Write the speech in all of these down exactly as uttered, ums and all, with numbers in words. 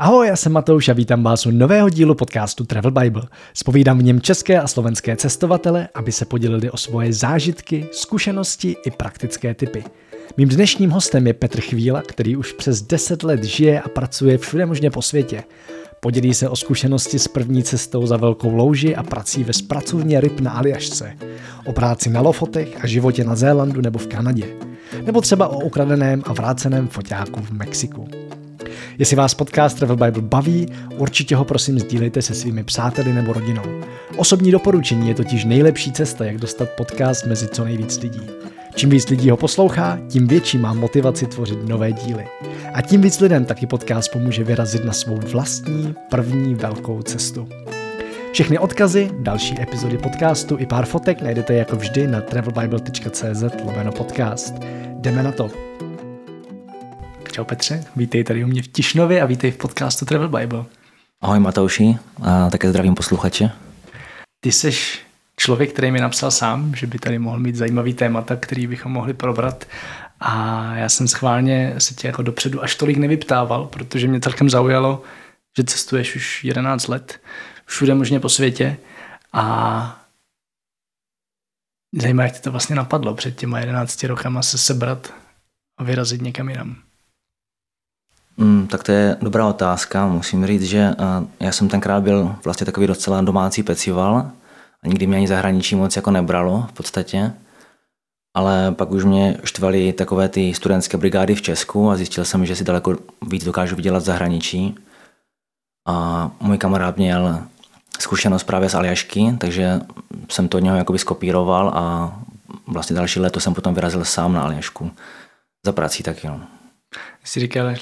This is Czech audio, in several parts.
Ahoj, já jsem Matouš a vítám vás u nového dílu podcastu Travel Bible. Zpovídám v něm české a slovenské cestovatele, aby se podělili o svoje zážitky, zkušenosti i praktické tipy. Mým dnešním hostem je Petr Chvíla, který už přes deset let žije a pracuje všude možně po světě. Podělí se o zkušenosti s první cestou za velkou louži a prací ve zpracovně ryb na Aljašce, o práci na Lofotech a životě na Zélandu nebo v Kanadě, nebo třeba o ukradeném a vráceném foťáku v Mexiku. Jestli vás podcast Travel Bible baví, určitě ho prosím sdílejte se svými přáteli nebo rodinou. Osobní doporučení je totiž nejlepší cesta, jak dostat podcast mezi co nejvíc lidí. Čím víc lidí ho poslouchá, tím větší má motivaci tvořit nové díly. A tím víc lidem taky podcast pomůže vyrazit na svou vlastní první velkou cestu. Všechny odkazy, další epizody podcastu i pár fotek najdete jako vždy na travelbible tečka cz lomeno podcast. Jdeme na to! Čau Petře, vítej tady u mě v Tišnově a vítej v podcastu Travel Bible. Ahoj Matouši a také zdravím posluchače. Ty seš člověk, který mi napsal sám, že by tady mohl mít zajímavý témata, který bychom mohli probrat, a já jsem schválně se tě jako dopředu až tolik nevyptával, protože mě celkem zaujalo, že cestuješ už jedenáct let, všude možně po světě, a zajímavé, jak ti to vlastně napadlo před těma jedenácti rokama se sebrat a vyrazit někam jinam. Hmm, tak to je dobrá otázka. Musím říct, že já jsem tenkrát byl vlastně takový docela domácí pecival a nikdy mě ani zahraničí moc jako nebralo v podstatě. Ale pak už mě štvaly takové ty studentské brigády v Česku a zjistil jsem, že si daleko víc dokážu vydělat v zahraničí. A můj kamarád měl zkušenost právě z Aljašky, takže jsem to od něho jakoby skopíroval a vlastně další léto jsem potom vyrazil sám na Aljašku. Za prací tak jo. Jsi říkal,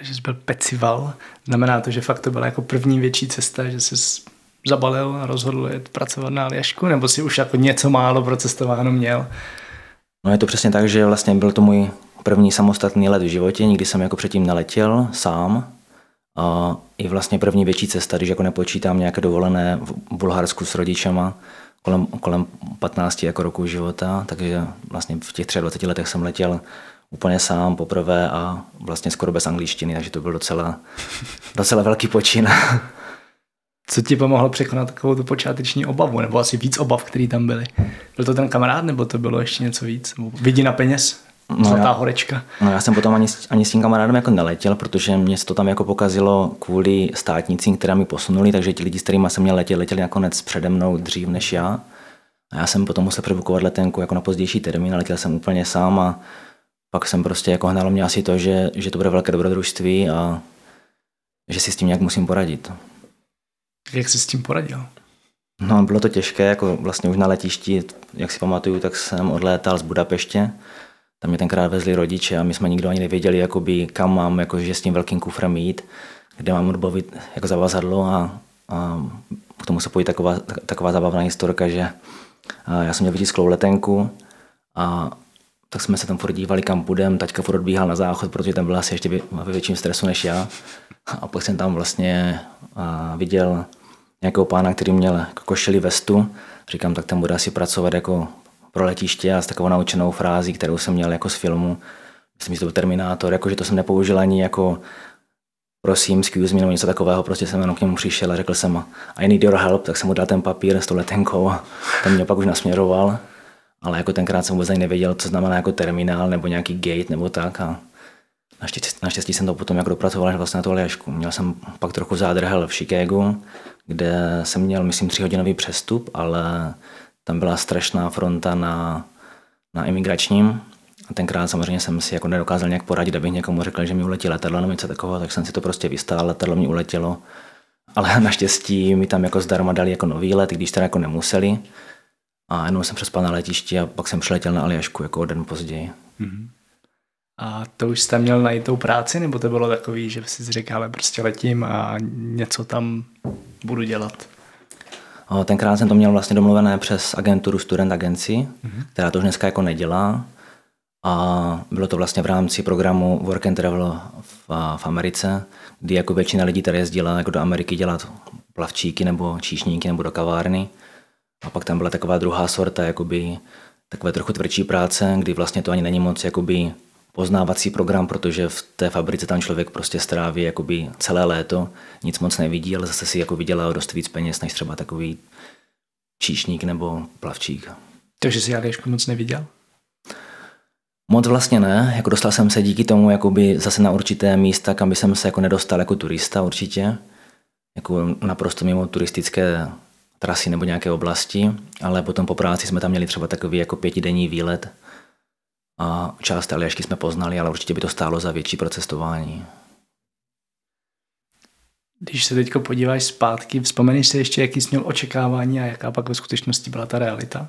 že jsi byl pecival, znamená to, že fakt to byla jako první větší cesta, že jsi zabalil a rozhodl jet pracovat na Aljašku, nebo si už jako něco málo procestováno měl? No je to přesně tak, že vlastně byl to můj první samostatný let v životě, nikdy jsem jako předtím neletěl sám, a i vlastně první větší cesta, když jako nepočítám nějaké dovolené v Bulharsku s rodičema kolem, kolem patnácti jako roků života, takže vlastně v těch dvaceti třech letech jsem letěl úplně sám poprvé a vlastně skoro bez angličtiny, takže to byl docela, docela velký počin. Co ti pomohlo překonat takovou tu počáteční obavu, nebo asi víc obav, které tam byly? Byl to ten kamarád, nebo to bylo ještě něco víc? Vidina peněz? Zlatá no horečka? No já jsem potom ani, ani s tím kamarádem jako neletěl, protože mě se to tam jako pokazilo kvůli státnicím, které mi posunuli, takže ti lidi, s kterými jsem měl letět, letěli nakonec přede mnou dřív než já. A já jsem potom musel prebukovat letenku jako na pozdější termín, letěl jsem úplně sám a pak jsem prostě jako hnalo mě asi to, že, že to bude velké dobrodružství a že si s tím nějak musím poradit. Jak jsi s tím poradil? No, bylo to těžké, jako vlastně už na letišti, jak si pamatuju, tak jsem odlétal z Budapeště. Tam mě tenkrát vezli rodiče a my jsme nikdo ani nevěděli, jakoby, kam mám, jakože s tím velkým kufrem jít, kde mám odbavit jako zavazadlo, a, a k tomu se pojí taková, taková zábavná historka, že já jsem měl vytisklou letenku a tak jsme se tam furt dívali, kam půjdem. Taťka furt odbíhal na záchod, protože tam byl asi ještě ve větším stresu než já. A pak jsem tam vlastně viděl nějakého pána, který měl košili vestu. Říkám, tak tam bude asi pracovat jako pro letiště, a s takovou naučenou frází, kterou jsem měl jako z filmu. Myslím, že to byl Terminátor, jakože to jsem nepoužil ani jako prosím, excuse me, nebo něco takového. Prostě jsem jenom k němu přišel a řekl jsem I need your help, tak jsem mu dal ten papír s tou letenkou a ten mě pak už nasměroval. Ale jako tenkrát jsem vůbec ani nevěděl, co znamená jako terminál nebo nějaký gate nebo tak, a naštěstí, naštěstí jsem to potom jako dopracoval až vlastně na tu Aljašku. Měl jsem pak trochu zádrhel v Chicagu, kde jsem měl, myslím, tříhodinový přestup, ale tam byla strašná fronta na, na imigračním a tenkrát samozřejmě jsem si jako nedokázal nějak poradit, abych někomu řekl, že mi uletí letadlo nebo něco takového, tak jsem si to prostě vystál, letadlo mi uletělo, ale naštěstí mi tam jako zdarma dali jako nový let, když teda jako nemuseli. A jenom jsem přespal na letišti a pak jsem přiletěl na Aljašku jako o den později. Mm-hmm. A to už jste měl najít tou práci, nebo to bylo takový, že jsi řekl, ale prostě letím a něco tam budu dělat? O, tenkrát jsem to měl vlastně domluvené přes agenturu Student Agency, mm-hmm. která to už dneska jako nedělá. A bylo to vlastně v rámci programu Work and Travel v, v Americe, kdy jako většina lidí tady jezdila jako do Ameriky dělat plavčíky nebo číšníky nebo do kavárny. A pak tam byla taková druhá sorta, jakoby, takové trochu tvrdší práce, kdy vlastně to ani není moc jakoby, poznávací program, protože v té fabrice tam člověk prostě stráví jakoby celé léto, nic moc nevidí, ale zase si jako vydělá dost víc peněz než třeba takový číšník nebo plavčík. Takže jsi Aljašku moc neviděl? Moc vlastně ne, jako dostal jsem se díky tomu jakoby zase na určité místa, kam by jsem se jako nedostal jako turista určitě, jako naprosto mimo turistické trasy nebo nějaké oblasti, ale potom po práci jsme tam měli třeba takový jako pětidenní výlet a část Aljašky jsme poznali, ale určitě by to stálo za větší procestování. Když se teď podíváš zpátky, vzpomeneš si ještě, jaký jsi měl očekávání a jaká pak ve skutečnosti byla ta realita?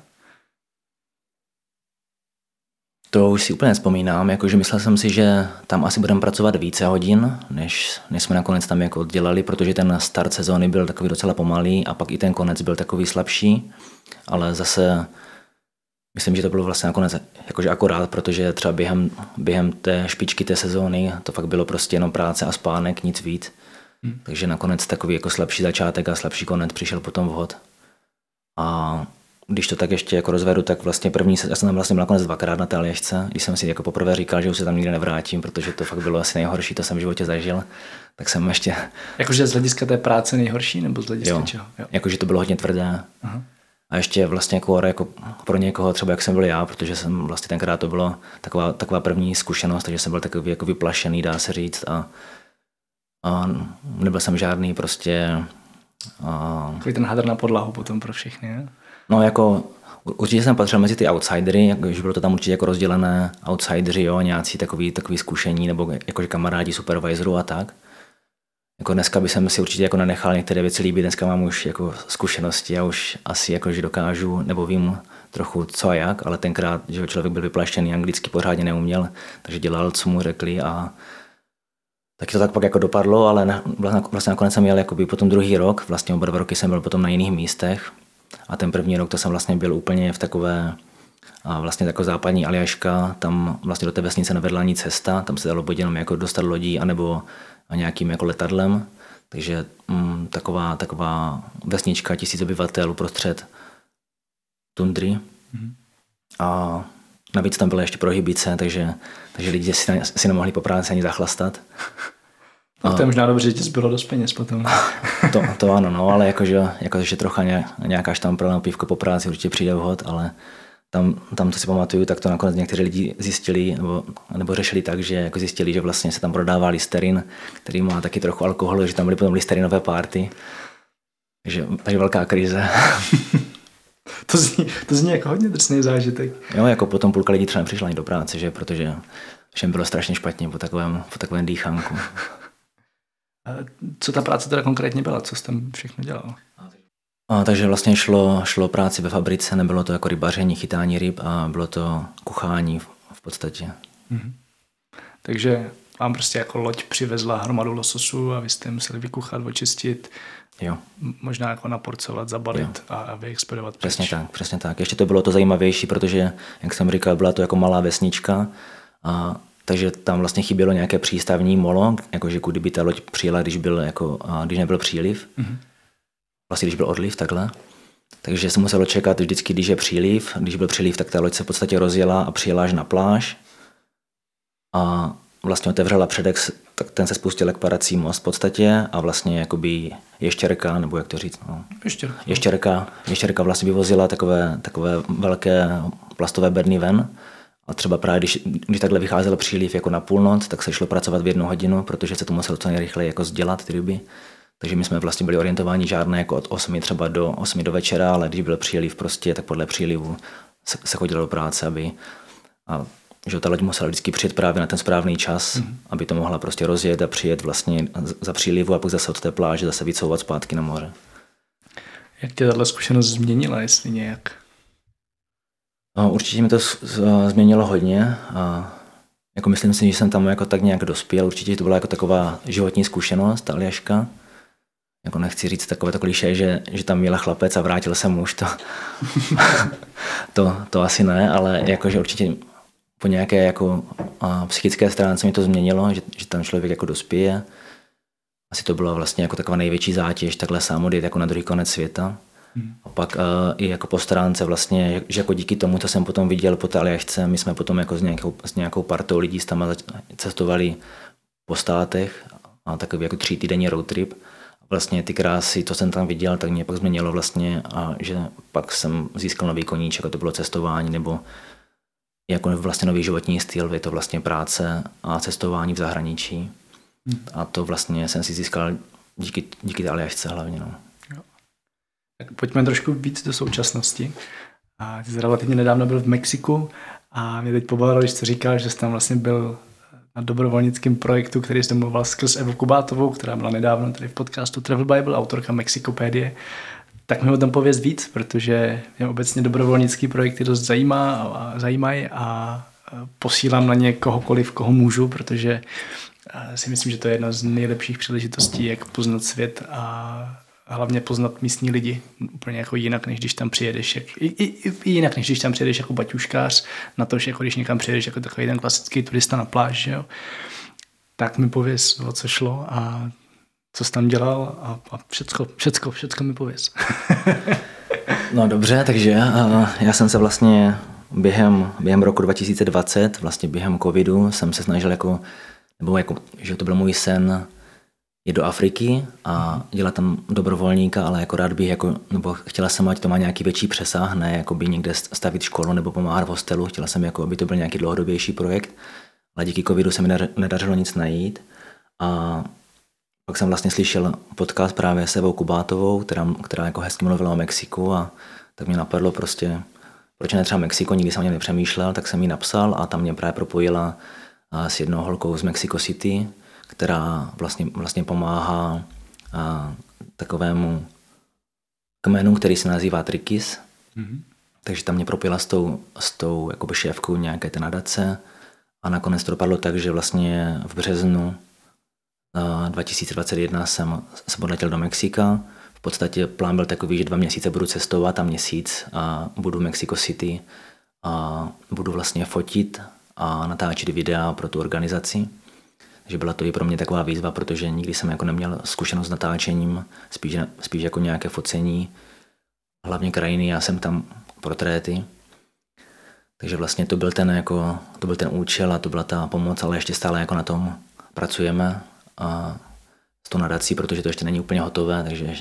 To už si úplně vzpomínám, jakože myslel jsem si, že tam asi budeme pracovat více hodin, než, než jsme nakonec tam jako dělali, protože ten start sezóny byl takový docela pomalý a pak i ten konec byl takový slabší, ale zase myslím, že to bylo vlastně nakonec jakože akorát, protože třeba během, během té špičky té sezóny to fakt bylo prostě jenom práce a spánek, nic víc, hmm. takže nakonec takový jako slabší začátek a slabší konec přišel potom vhod. A když to tak ještě jako rozvedu, tak vlastně první, já jsem tam vlastně byl nakonec dvakrát na té Aljašce, když jsem si jako poprvé říkal, že už se tam nikdy nevrátím, protože to fakt bylo asi nejhorší, to jsem v životě zažil, tak jsem ještě... Jakože z hlediska té práce nejhorší, nebo z hlediska jo. čeho? Jo, jakože to bylo hodně tvrdé. Aha. A ještě vlastně jako, jako pro někoho, třeba jak jsem byl já, protože jsem vlastně tenkrát to bylo taková, taková první zkušenost, takže jsem byl takový jako vyplašený, dá se říct, a, a nebyl jsem žádný prostě... A... Ten hadr na podlahu potom pro všechny, ne? No jako určitě jsem patřil mezi ty outsidery, jakože bylo to tam určitě jako rozdělené outsidery, jo, nějací takový, takový zkušení nebo jakože kamarádi supervisorů a tak. Jako dneska bych jsem si určitě jako nenechal některé věci líbit, dneska mám už jako zkušenosti, já už asi jakože dokážu nebo vím trochu co a jak, ale tenkrát, že člověk byl vyplaštěný, anglicky pořádně neuměl, takže dělal, co mu řekli a taky to tak pak jako dopadlo, ale na, vlastně nakonec jsem jel jakoby potom druhý rok, vlastně oba dva roky jsem byl potom na jiných místech. A ten první rok to jsem vlastně byl úplně v takové a vlastně taková západní Aljaška, tam vlastně do té vesnice nevedla ani cesta, tam se dalo buď jenom jako dostat lodí anebo nějakým jako letadlem, takže mm, taková, taková vesnička tisíc obyvatel uprostřed tundry mm. a navíc tam byla ještě prohibice, takže, takže lidi si, si nemohli po práci ani zachlastat. No, to je možná dobře, že ti zbylo dost peněz potom. to, to ano, no, ale jakože, jakože trocha nějaká štamprelná pívko po práci určitě přijde vhod, ale tam, tam, co si pamatuju, tak to nakonec někteří lidi zjistili nebo, nebo řešili tak, že jako zjistili, že vlastně se tam prodává listerin, který má taky trochu alkoholu, že tam byly potom listerinové party. Takže, takže velká krize. to, zní, to zní jako hodně drsný zážitek. Jo, jako potom půlka lidí třeba nepřišla ani do práce, že? Protože všem bylo strašně špatně po takovém, po takovém dýchánku. Co ta práce teda konkrétně byla? Co jsi tam všechno dělal? A, takže vlastně šlo, šlo práci ve fabrice, nebylo to jako rybaření, chytání ryb a bylo to kuchání v, v podstatě. Mhm. Takže vám prostě jako loď přivezla hromadu lososu a vy jste museli vykuchat, očistit, jo. možná jako naporcovat, zabalit jo. a vyexpedovat. Přesně tak, přesně tak. Ještě to bylo to zajímavější, protože, jak jsem říkal, byla to jako malá vesnička a takže tam vlastně chybělo nějaké přístavní molo, jakože kudy by ta loď přijela, když, byl jako, když nebyl příliv. Mm-hmm. Vlastně když byl odliv, takhle. Takže se muselo čekat vždycky, když je příliv. Když byl příliv, tak ta loď se v podstatě rozjela a přijela až na pláž. A vlastně otevřela předek, tak ten se spustil jak parací most v podstatě a vlastně jakoby ještěrka, nebo jak to říct, no. Ještěrka. Ještěrka, ještěrka vlastně vyvozila takové, takové velké plastové bedny ven. A třeba právě, když, když takhle vycházel příliv jako na půlnoc, tak se šlo pracovat v jednu hodinu, protože se to muselo co nejrychleji jako sdělat ty ryby. Takže my jsme vlastně byli orientováni žádné jako od osmi třeba do osmi do večera, ale když byl příliv prostě, tak podle přílivu se, se chodilo do práce, aby a, že ta loď musela vždycky přijet právě na ten správný čas, mm-hmm. aby to mohla prostě rozjet a přijet vlastně za přílivu a pak zase od té pláže zase vycouvat zpátky na moře. Jak tě tato zkušenost změnila, jestli nějak? Určitě mi to změnilo hodně a jako myslím si, že jsem tam jako tak nějak dospěl. Určitě to byla jako taková životní zkušenost, ta Aljaška. Jako nechci říct takové to klišé, že, že tam měla chlapec a vrátil se muž, to, to, to asi ne, ale jakože určitě po nějaké jako psychické stránce mi to změnilo, že, že tam člověk jako dospěje. Asi to byla vlastně jako taková největší zátěž, takhle sám odjet jako na druhý konec světa. A pak uh, i jako po stránce vlastně, že jako díky tomu, co jsem potom viděl po té Aljašce, my jsme potom jako s nějakou, s nějakou partou lidí s tam cestovali po státech a takový jako tří týdenní road trip. Vlastně ty krásy, co jsem tam viděl, tak mě pak změnilo vlastně a že pak jsem získal nový koníček a to bylo cestování nebo jako vlastně nový životní styl, je to vlastně práce a cestování v zahraničí. Hmm. A to vlastně jsem si získal díky, díky té Aljašce hlavně. No. Tak pojďme trošku víc do současnosti. A ty jsi relativně nedávno byl v Mexiku a mě teď pobavilo, když jsi říkal, že jsi tam vlastně byl na dobrovolnickém projektu, který jsi domluval skrz Evu Kubátovou, která byla nedávno tady v podcastu Travel Bible, autorka Mexikopédie. Tak mi ho tam pověz víc, protože mě obecně dobrovolnický projekty dost zajímá a zajímají a posílám na ně kohokoliv, koho můžu, protože si myslím, že to je jedna z nejlepších příležitostí, jak poznat svět a a hlavně poznat místní lidi úplně jako jinak, než když tam přijedeš. Jak, i, i, i jinak, než když tam přijedeš jako baťuškář, na to, že jako když někam přijedeš jako takový ten klasický turista na pláž, jo. Tak mi pověz, o co šlo a co jsi tam dělal a, a všecko, všecko, všecko mi pověz. No dobře, takže já jsem se vlastně během, během roku dva tisíce dvacet, vlastně během covidu, jsem se snažil jako, nebo jako, že to byl můj sen, je do Afriky a dělá tam dobrovolníka, ale jako rád bych, jako, nebo chtěla jsem, ať to má nějaký větší přesah, ne jako by někde stavit školu nebo pomáhat v hostelu, chtěla jsem, jako, aby to byl nějaký dlouhodobější projekt, ale díky covidu se mi nedařilo nic najít a pak jsem vlastně slyšel podcast právě s Evou Kubátovou, která, která jako hezky mluvila o Mexiku a tak mě napadlo prostě, proč ne třeba Mexiko, nikdy jsem o něm nepřemýšlel, tak jsem jí napsal a tam mě právě propojila s jednou holkou z Mexico City, která vlastně, vlastně pomáhá a, takovému kmenu, který se nazývá Trikis. Mm-hmm. Takže tam mě propila s tou, s tou jakoby šéfkou nějaké té nadace a nakonec to dopadlo tak, že vlastně v březnu a, dva tisíce dvacet jedna jsem se odletěl do Mexika. V podstatě plán byl takový, že dva měsíce budu cestovat a měsíc a budu v Mexico City a budu vlastně fotit a natáčet videa pro tu organizaci. Takže byla to i pro mě taková výzva, protože nikdy jsem jako neměl zkušenost s natáčením, spíš, spíš jako nějaké focení, hlavně krajiny, já jsem tam portréty. Takže vlastně to byl ten, jako, to byl ten účel a to byla ta pomoc, ale ještě stále jako na tom pracujeme a s tou nadací, protože to ještě není úplně hotové, takže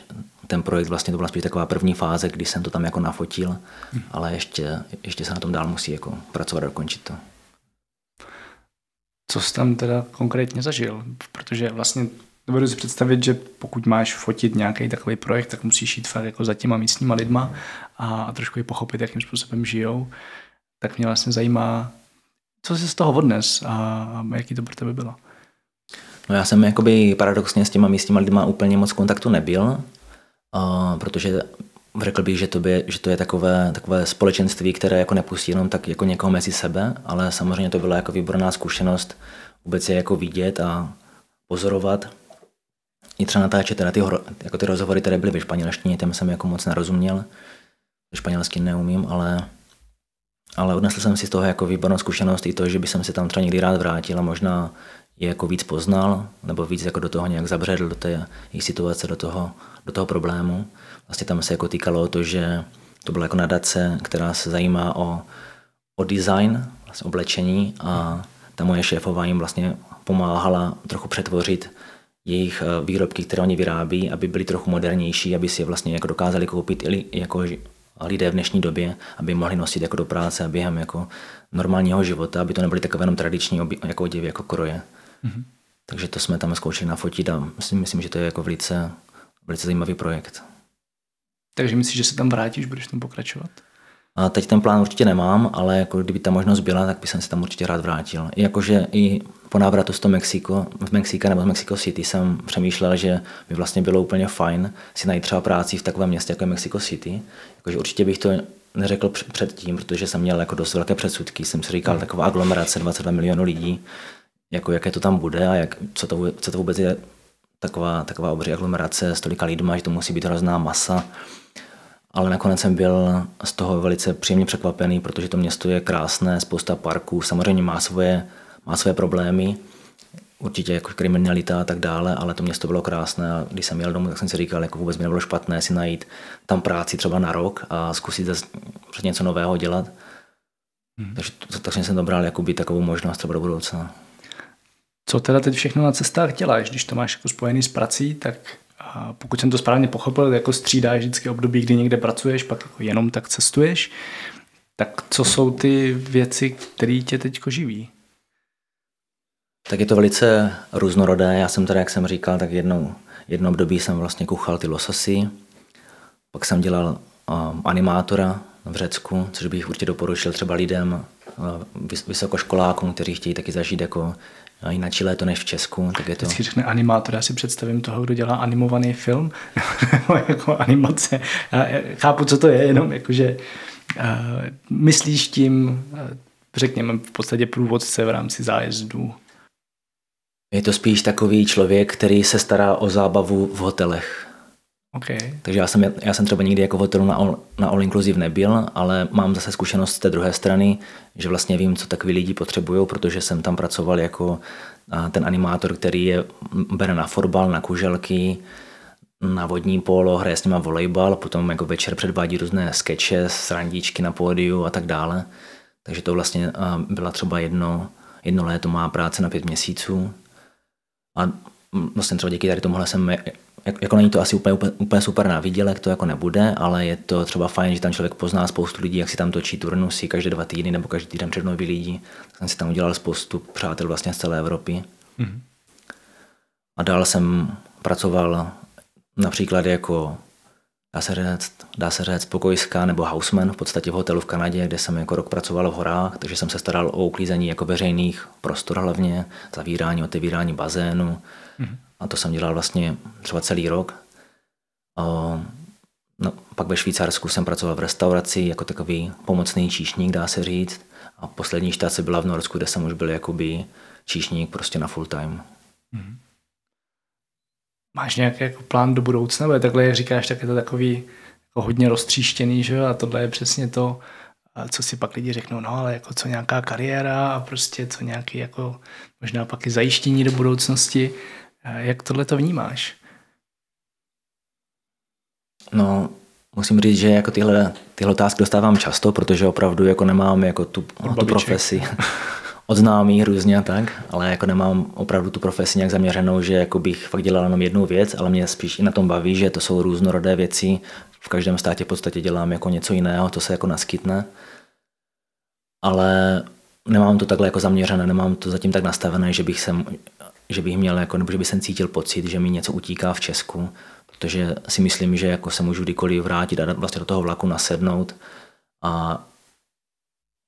ten projekt vlastně to byla spíš taková první fáze, kdy jsem to tam jako nafotil, ale ještě, ještě se na tom dál musí jako pracovat a dokončit to. Co jsi tam teda konkrétně zažil? Protože vlastně dovedu si představit, že pokud máš fotit nějaký takový projekt, tak musíš jít fakt jako za těma místníma lidma a, a trošku je pochopit, jakým způsobem žijou. Tak mě vlastně zajímá, co jsi z toho odnes a, a jaký to pro tebe bylo? No já jsem jakoby paradoxně s těma místníma lidma úplně moc kontaktu nebyl, a, protože řekl bych, že to, by, že to je takové, takové společenství, které jako nepustí jenom tak jako někoho mezi sebe, ale samozřejmě to byla jako výborná zkušenost vůbec je jako vidět a pozorovat. I třeba natáčet teda ty, jako ty rozhovory, které byly ve španělštině, tam jsem jako moc nerozuměl, španělsky neumím, ale, ale odnesl jsem si z toho jako výbornou zkušenost i to, že bych jsem se tam třeba někdy rád vrátil a možná je jako víc poznal, nebo víc jako do toho nějak zabředl, do té jejich situace, do toho, do toho problému. Vlastně tam se jako týkalo to, že to byla jako nadace, která se zajímá o, o design, vlastně oblečení a ta moje šéfová jim vlastně pomáhala trochu přetvořit jejich výrobky, které oni vyrábí, aby byly trochu modernější, aby si je vlastně jako dokázali koupit i jako lidé v dnešní době, aby mohli nosit jako do práce a během jako normálního života, aby to nebyly takové jenom tradiční oby, jako oděvy, jako kroje. Mm-hmm. Takže to jsme tam zkoušeli nafotit a myslím, že to je jako velice, velice zajímavý projekt. Takže myslíš, že se tam vrátíš, budeš tam pokračovat? A teď ten plán určitě nemám, ale jako kdyby ta možnost byla, tak bych jsem se tam určitě rád vrátil. I jakože i po návratu z toho Mexiko, z Mexika nebo z Mexico City jsem přemýšlel, že by vlastně bylo úplně fajn si najít třeba práci v takovém městě jako je Mexico City. Jakože určitě bych to neřekl předtím, protože jsem měl jako dost velké předsudky. Jsem si říkal, taková aglomerace dvacet dva milionů lidí, jako jaké to tam bude a jak, co, to, co to vůbec je taková, taková obří aglomerace s tolika lidma, že to musí být hrozná masa. Ale nakonec jsem byl z toho velice příjemně překvapený, protože to město je krásné, spousta parků, samozřejmě má svoje, má svoje problémy, určitě jako kriminalita a tak dále, ale to město bylo krásné a když jsem jel domů, tak jsem si říkal, jako vůbec mi nebylo špatné si najít tam práci třeba na rok a zkusit něco nového dělat. Hmm. Takže, takže jsem dobral jakoby takovou možnost třeba do budoucna. Co teda teď všechno na cestách děláš, když to máš jako spojený s prací, tak a pokud jsem to správně pochopil, jako střídáš vždycky období, kdy někde pracuješ, pak jako jenom tak cestuješ, tak co jsou ty věci, které tě teďko živí? Tak je to velice různorodé. Já jsem teda, jak jsem říkal, tak jednou, jedno období jsem vlastně kuchal ty lososy, pak jsem dělal um, animátora v Řecku, což bych určitě doporučil třeba lidem, vysokoškolákům, kteří chtějí taky zažít jako jináčí léto než v Česku. Tak je to... Vždycky řekne animátor, já si představím toho, kdo dělá animovaný film, nebo jako animace. Já chápu, co to je, jenom jakože uh, myslíš tím, uh, řekněme, v podstatě průvodce v rámci zájezdů. Je to spíš takový člověk, který se stará o zábavu v hotelech. Okay. Takže já jsem, já jsem třeba nikdy jako hotelu na all, na all inclusive nebyl, ale mám zase zkušenost z té druhé strany, že vlastně vím, co takový lidi potřebují, protože jsem tam pracoval jako ten animátor, který je bere na fotbal, na kuželky, na vodní polo, hraje s nima volejbal, potom jako večer předvádí různé skeče, srandičky na pódiu a tak dále. Takže to vlastně byla třeba jedno, jedno léto má práce na pět měsíců. A vlastně třeba díky tady tomuhle jsem, jako není to asi úplně, úplně super na výdělek, to jako nebude, ale je to třeba fajn, že tam člověk pozná spoustu lidí, jak si tam točí turnusy každé dva týdny nebo každý týden před nový lidi. Tak jsem si tam udělal spoustu přátel vlastně z celé Evropy. Mm-hmm. A dál jsem pracoval například jako, dá se říct, dá se říct pokojská nebo houseman v podstatě v hotelu v Kanadě, kde jsem jako rok pracoval v horách, takže jsem se staral o uklízení jako veřejných prostor hlavně, zavírání, otevírání bazénu. Mm-hmm. A to jsem dělal vlastně třeba celý rok. A no, pak ve Švýcarsku jsem pracoval v restauraci jako takový pomocný číšník, dá se říct. A poslední štace byla v Norsku, kde jsem už byl jakoby číšník prostě na full time. Mm-hmm. Máš nějaký jako plán do budoucna? Bo takhle, jak říkáš, tak je to takový jako hodně roztříštěný, že? A tohle je přesně to, co si pak lidi řeknou, no ale jako co nějaká kariéra a prostě co nějaký jako možná pak i zajištění do budoucnosti. Jak tohle to vnímáš? No, musím říct, že jako tyhle, tyhle otázky dostávám často, protože opravdu jako nemám jako tu, tu profesi od známých různě a tak, ale jako nemám opravdu tu profesi nějak zaměřenou, že jako bych fakt dělal jenom jednu věc, ale mě spíš i na tom baví, že to jsou různorodé věci. V každém státě v podstatě dělám jako něco jiného, to se jako naskytne. Ale nemám to takhle jako zaměřené, nemám to zatím tak nastavené, že bych jsem... že bych měl jako, nebo že bych jsem cítil pocit, že mi něco utíká v Česku, protože si myslím, že jako se můžu kdykoliv vrátit a vlastně do toho vlaku nasednout a,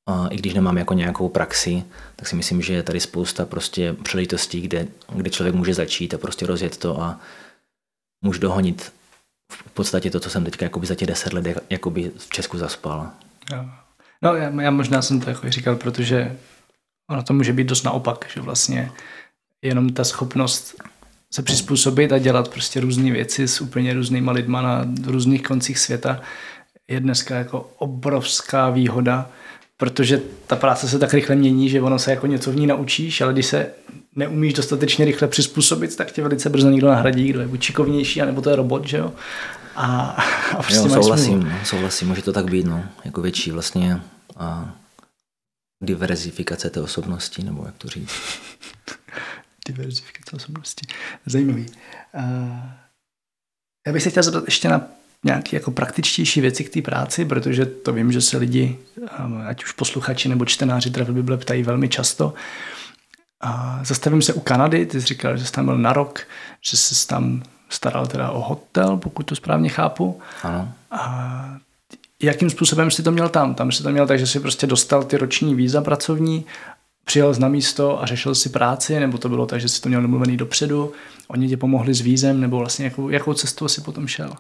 a i když nemám jako nějakou praxi, tak si myslím, že je tady spousta prostě příležitostí, kde, kde člověk může začít a prostě rozjet to a můžu dohonit v podstatě to, co jsem teďka jakoby za těch deset let jakoby v Česku zaspal. No já, já možná jsem to jako říkal, protože ono to může být dost naopak, že vlastně jenom ta schopnost se přizpůsobit a dělat prostě různé věci s úplně různýma lidma na různých koncích světa je dneska jako obrovská výhoda, protože ta práce se tak rychle mění, že ono se jako něco v ní naučíš, ale když se neumíš dostatečně rychle přizpůsobit, tak tě velice brzo někdo nahradí, kdo je buď šikovnější, anebo to je robot, že jo? A, a prostě jo, souhlasím, souhlasím, může to tak být, no, jako větší vlastně a diverzifikace té osobnosti, nebo jak to říct. Diverzifikace osobnosti. Zajímavý. Já bych se chtěl zeptat ještě na nějaké jako praktičtější věci k té práci, protože to vím, že se lidi, ať už posluchači nebo čtenáři Travel Bible ptají velmi často. Zastavím se u Kanady, ty jsi říkal, že jsi tam byl na rok, že jsi tam staral teda o hotel, pokud to správně chápu. Ano. A jakým způsobem jsi to měl tam? Tam jsi to měl tak, že jsi prostě dostal ty roční víza pracovní, přijel jsi na místo a řešil si práci, nebo to bylo tak, že jsi to měl domluvený dopředu, oni ti pomohli s vízem, nebo vlastně jakou, jakou cestou jsi potom šel?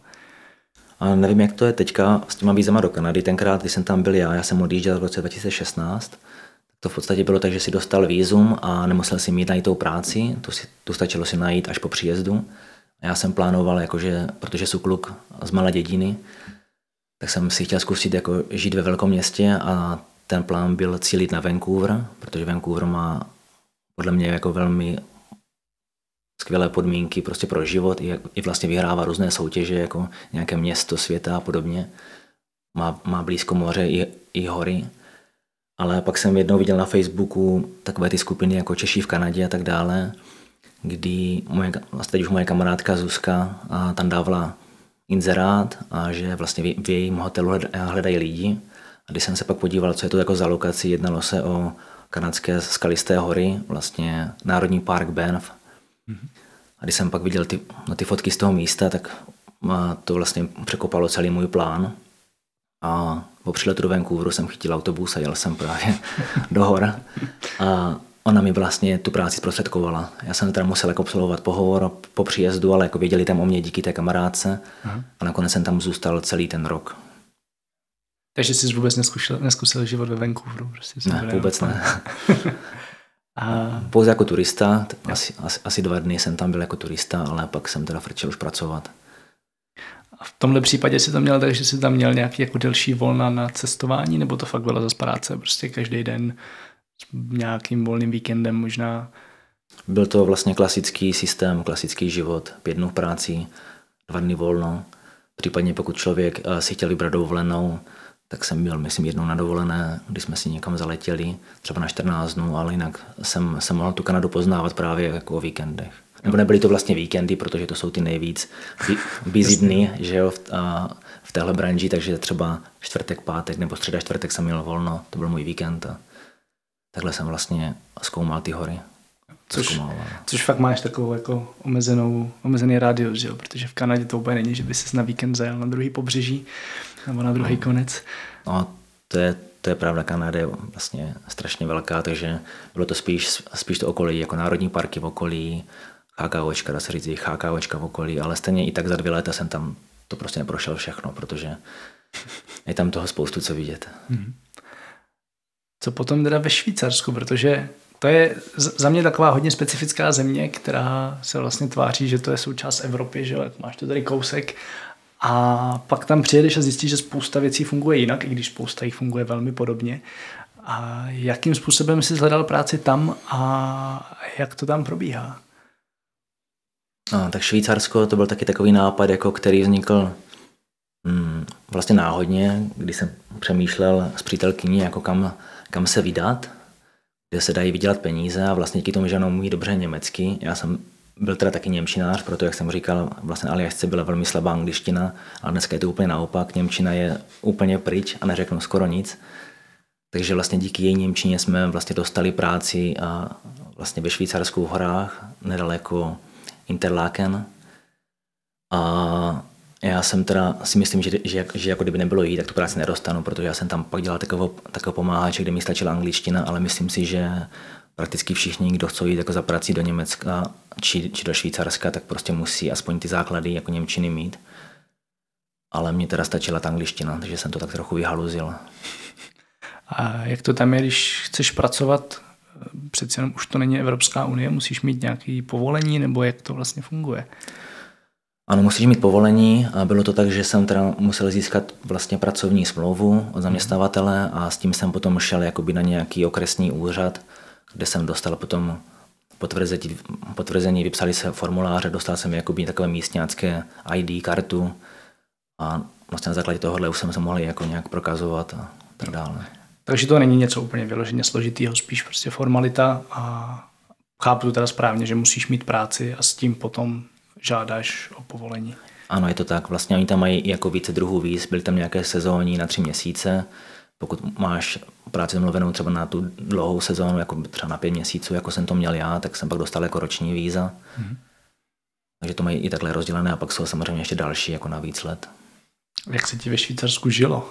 A nevím, jak to je teďka s těma vízama do Kanady. Tenkrát, když jsem tam byl já, já jsem odjížděl v roce dva tisíce šestnáct, tak to v podstatě bylo tak, že si dostal vízum a nemusel si mít najít tou práci, to, si, to stačilo si najít až po příjezdu. A já jsem plánoval, jakože, protože jsem kluk z malé dědiny, tak jsem si chtěl zkusit jako žít ve velkém městě a ten plán byl cílit na Vancouver, protože Vancouver má podle mě jako velmi skvělé podmínky prostě pro život i, i vlastně vyhrává různé soutěže, jako nějaké město světa a podobně. Má, má blízko moře i, i hory. Ale pak jsem jednou viděl na Facebooku takové ty skupiny jako Češi v Kanadě a tak dále, kdy moje, vlastně teď už moje kamarádka Zuzka a tam dávala inzerát a že vlastně v jejím hotelu hledají lidi. A když jsem se pak podíval, co je to jako za lokaci, jednalo se o kanadské skalisté hory, vlastně Národní park Banff. A když jsem pak viděl ty, no, ty fotky z toho místa, tak to vlastně překopalo celý můj plán. A po příletu do Vancouveru jsem chytil autobus a jel jsem právě do hor. A ona mi vlastně tu práci zprostředkovala. Já jsem teda musel jako absolvovat pohovor po příjezdu, ale jako věděli tam o mě díky té kamarádce. Aha. A nakonec jsem tam zůstal celý ten rok. Takže jsi vůbec neskusil, neskusil život ve Vancouveru? Prostě ne, vůbec ne. A... Pouze jako turista, asi, asi, asi dva dny jsem tam byl jako turista, ale pak jsem teda frčil už pracovat. A v tomhle případě jsi tam měl tak, že jsi tam měl nějaký jako delší volna na cestování, nebo to fakt byla zase práce, prostě každý den s nějakým volným víkendem možná? Byl to vlastně klasický systém, klasický život, pět dnů práci, dva dny volno, případně pokud člověk si chtěl vybrat dovolenou, tak jsem byl, myslím, jednou na dovolené, když jsme si někam zaletěli, třeba na čtrnáct dnů, ale jinak jsem, jsem mohl tu Kanadu poznávat právě jako o víkendech. Nebo nebyly to vlastně víkendy, protože to jsou ty nejvíc busy dny, že jo, v, a, v téhle branži, takže třeba čtvrtek, pátek nebo středa, čtvrtek jsem měl volno, to byl můj víkend a takhle jsem vlastně zkoumal ty hory. Což, což fakt máš takovou jako omezenou, omezený rádius, že jo? Protože v Kanadě to úplně není, že by ses na víkend zajel na druhý pobřeží nebo na druhý no. konec. No, to je, to je pravda, Kanada je vlastně strašně velká, takže bylo to spíš, spíš to okolí, jako národní parky v okolí, HKOčka, dá se říct, HKOčka v okolí, ale stejně i tak za dvě léta jsem tam to prostě neprošel všechno, protože je tam toho spoustu, co vidět. Mm-hmm. Co potom teda ve Švýcarsku, protože to je za mě taková hodně specifická země, která se vlastně tváří, že to je součást Evropy, že máš to tady kousek a pak tam přijedeš a zjistíš, že spousta věcí funguje jinak, i když spousta jich funguje velmi podobně. A jakým způsobem jsi hledal práci tam a jak to tam probíhá? No, tak Švýcarsko to byl taky takový nápad, jako který vznikl hmm, vlastně náhodně, když jsem přemýšlel s přítelkyní, jako kam, kam se vydat, kde se dají vydělat peníze a vlastně díky tomu, že ono umí dobře německy. Já jsem byl teda taky němčinář, proto, jak jsem říkal, vlastně na Aljašce byla velmi slabá angličtina, ale dneska je to úplně naopak. Němčina je úplně pryč a neřeknu skoro nic. Takže vlastně díky její němčině jsme vlastně dostali práci a vlastně ve Švýcarsku v horách, nedaleko Interlaken. A já jsem teda si myslím, že, že, že jako kdyby nebylo jí, tak tu práci nedostanu, protože já jsem tam pak dělal takového pomáhače, kde mi stačila angličtina, ale myslím si, že prakticky všichni, kdo chcou jít jako za prací do Německa či, či do Švýcarska, tak prostě musí aspoň ty základy jako němčiny mít. Ale mně teda stačila ta angličtina, takže jsem to tak trochu vyhaluzil. A jak to tam je, když chceš pracovat? Přeci jenom už to není Evropská unie, musíš mít nějaké povolení, nebo jak to vlastně funguje? Ano, musíš mít povolení a bylo to tak, že jsem teda musel získat vlastně pracovní smlouvu od zaměstnavatele a s tím jsem potom šel jakoby na nějaký okresní úřad, kde jsem dostal potom potvrzení, potvrzení vypsali se formuláře, dostal jsem jakoby takové místňácké í dé kartu a vlastně na základě tohohle už jsem se mohl jako nějak prokazovat a tak dále. Takže to není něco úplně vyloženě složitýho, spíš prostě formalita a chápu to teda správně, že musíš mít práci a s tím potom žádáš o povolení. Ano, je to tak. Vlastně oni tam mají jako více druhů víz. Byly tam nějaké sezónní na tři měsíce. Pokud máš práci domluvenou třeba na tu dlouhou sezónu, jako třeba na pět měsíců, jako jsem to měl já, tak jsem pak dostal jako roční víza. Mm-hmm. Takže to mají i takhle rozdělené a pak jsou samozřejmě ještě další jako na víc let. Jak se ti ve Švýcarsku žilo?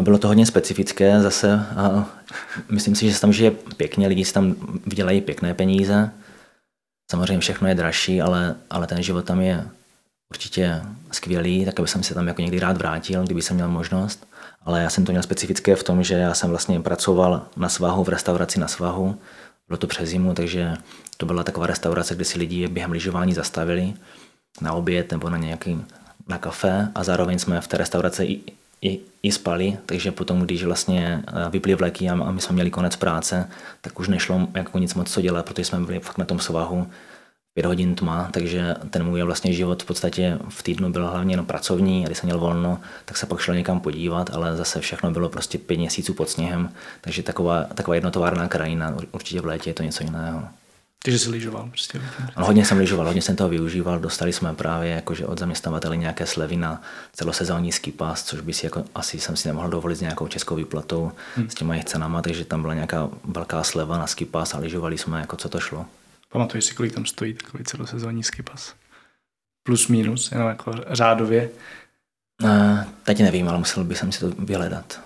Bylo to hodně specifické zase. A myslím si, že se tam žije pěkně, lidi si tam vydělají pěkné peníze. Samozřejmě všechno je dražší, ale, ale ten život tam je určitě skvělý, tak aby jsem se tam jako někdy rád vrátil, kdyby jsem měl možnost. Ale já jsem to měl specifické v tom, že já jsem vlastně pracoval na svahu, v restauraci na svahu. Bylo to přes zimu, takže to byla taková restaurace, kde si lidi během lyžování zastavili na oběd nebo na nějaký na kafe a zároveň jsme v té restauraci i, i, i spali, takže potom, když vlastně vyply vleky a my jsme měli konec práce, tak už nešlo jako nic moc co dělat, protože jsme byli fakt na tom svahu, pět hodin tma, takže ten můj vlastně život v podstatě v týdnu byl hlavně jenom pracovní, a když jsem měl volno, tak se pak šel někam podívat, ale zase všechno bylo prostě pět měsíců pod sněhem, takže taková, taková jednotovárná krajina, určitě v létě je to něco jiného. Takže jsi lyžoval prostě? No, hodně jsem lyžoval, hodně jsem toho využíval, dostali jsme právě jakože od zaměstnavatele nějaké slevy na celosezónní ski pass, což by si jako, asi jsem si nemohl dovolit s nějakou českou výplatou, hmm. s těma jejich cenama, takže tam byla nějaká velká sleva na ski pass a lyžovali jsme jako co to šlo. Pamatuješ si, kolik tam stojí takový celosezónní ski pass? Plus, minus, jenom jako řádově? E, teď nevím, ale musel bych si to vyhledat.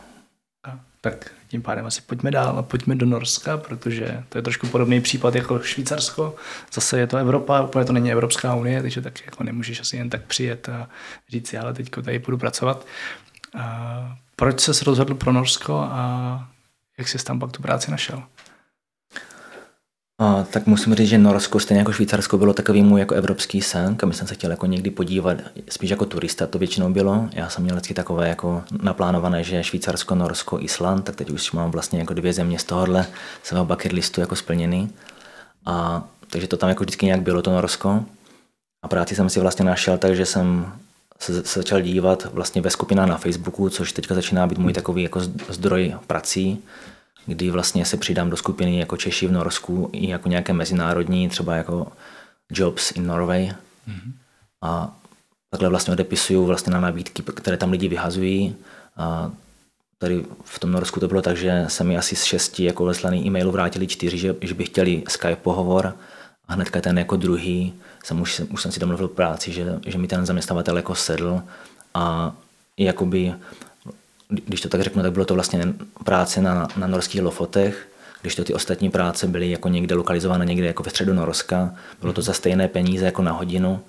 A, tak tím pádem asi pojďme dál a pojďme do Norska, protože to je trošku podobný případ jako Švýcarsko. Zase je to Evropa, úplně to není Evropská unie, takže tak jako nemůžeš asi jen tak přijet a říct si, ale teď tady půjdu pracovat. A proč ses rozhodl pro Norsko a jak jsi tam pak tu práci našel? A, tak musím říct, že Norsko, stejně jako Švýcarsko, bylo takový můj jako evropský sen, kam jsem se chtěl jako někdy podívat, spíš jako turista to většinou bylo. Já jsem měl vždycky takové jako naplánované, že Švýcarsko, Norsko, Island, tak teď už mám vlastně jako dvě země z tohohle svého bucket listu jako splněný. A takže to tam jako vždycky nějak bylo, to Norsko. A práci jsem si vlastně našel, takže jsem se začal dívat vlastně ve skupinách na Facebooku, což teďka začíná být můj takový jako zdroj prací, kdy vlastně se přidám do skupiny jako Češi v Norsku i jako nějaké mezinárodní, třeba jako Jobs in Norway. Mm-hmm. A takhle vlastně odepisuju vlastně na nabídky, které tam lidi vyhazují. A tady v tom Norsku to bylo tak, že se mi asi z šesti jako odeslaných e-mailů vrátili čtyři, že, že by chtěli Skype pohovor. A hnedka ten jako druhý, jsem už, už jsem si domluvil práci, že, že mi ten zaměstnavatel jako sedl a jakoby... Když to tak řeknu, tak bylo to vlastně práce na, na norských Lofotech, když to ty ostatní práce byly jako někde lokalizovány, někde jako ve středu Norska. Bylo to za stejné peníze jako na hodinu.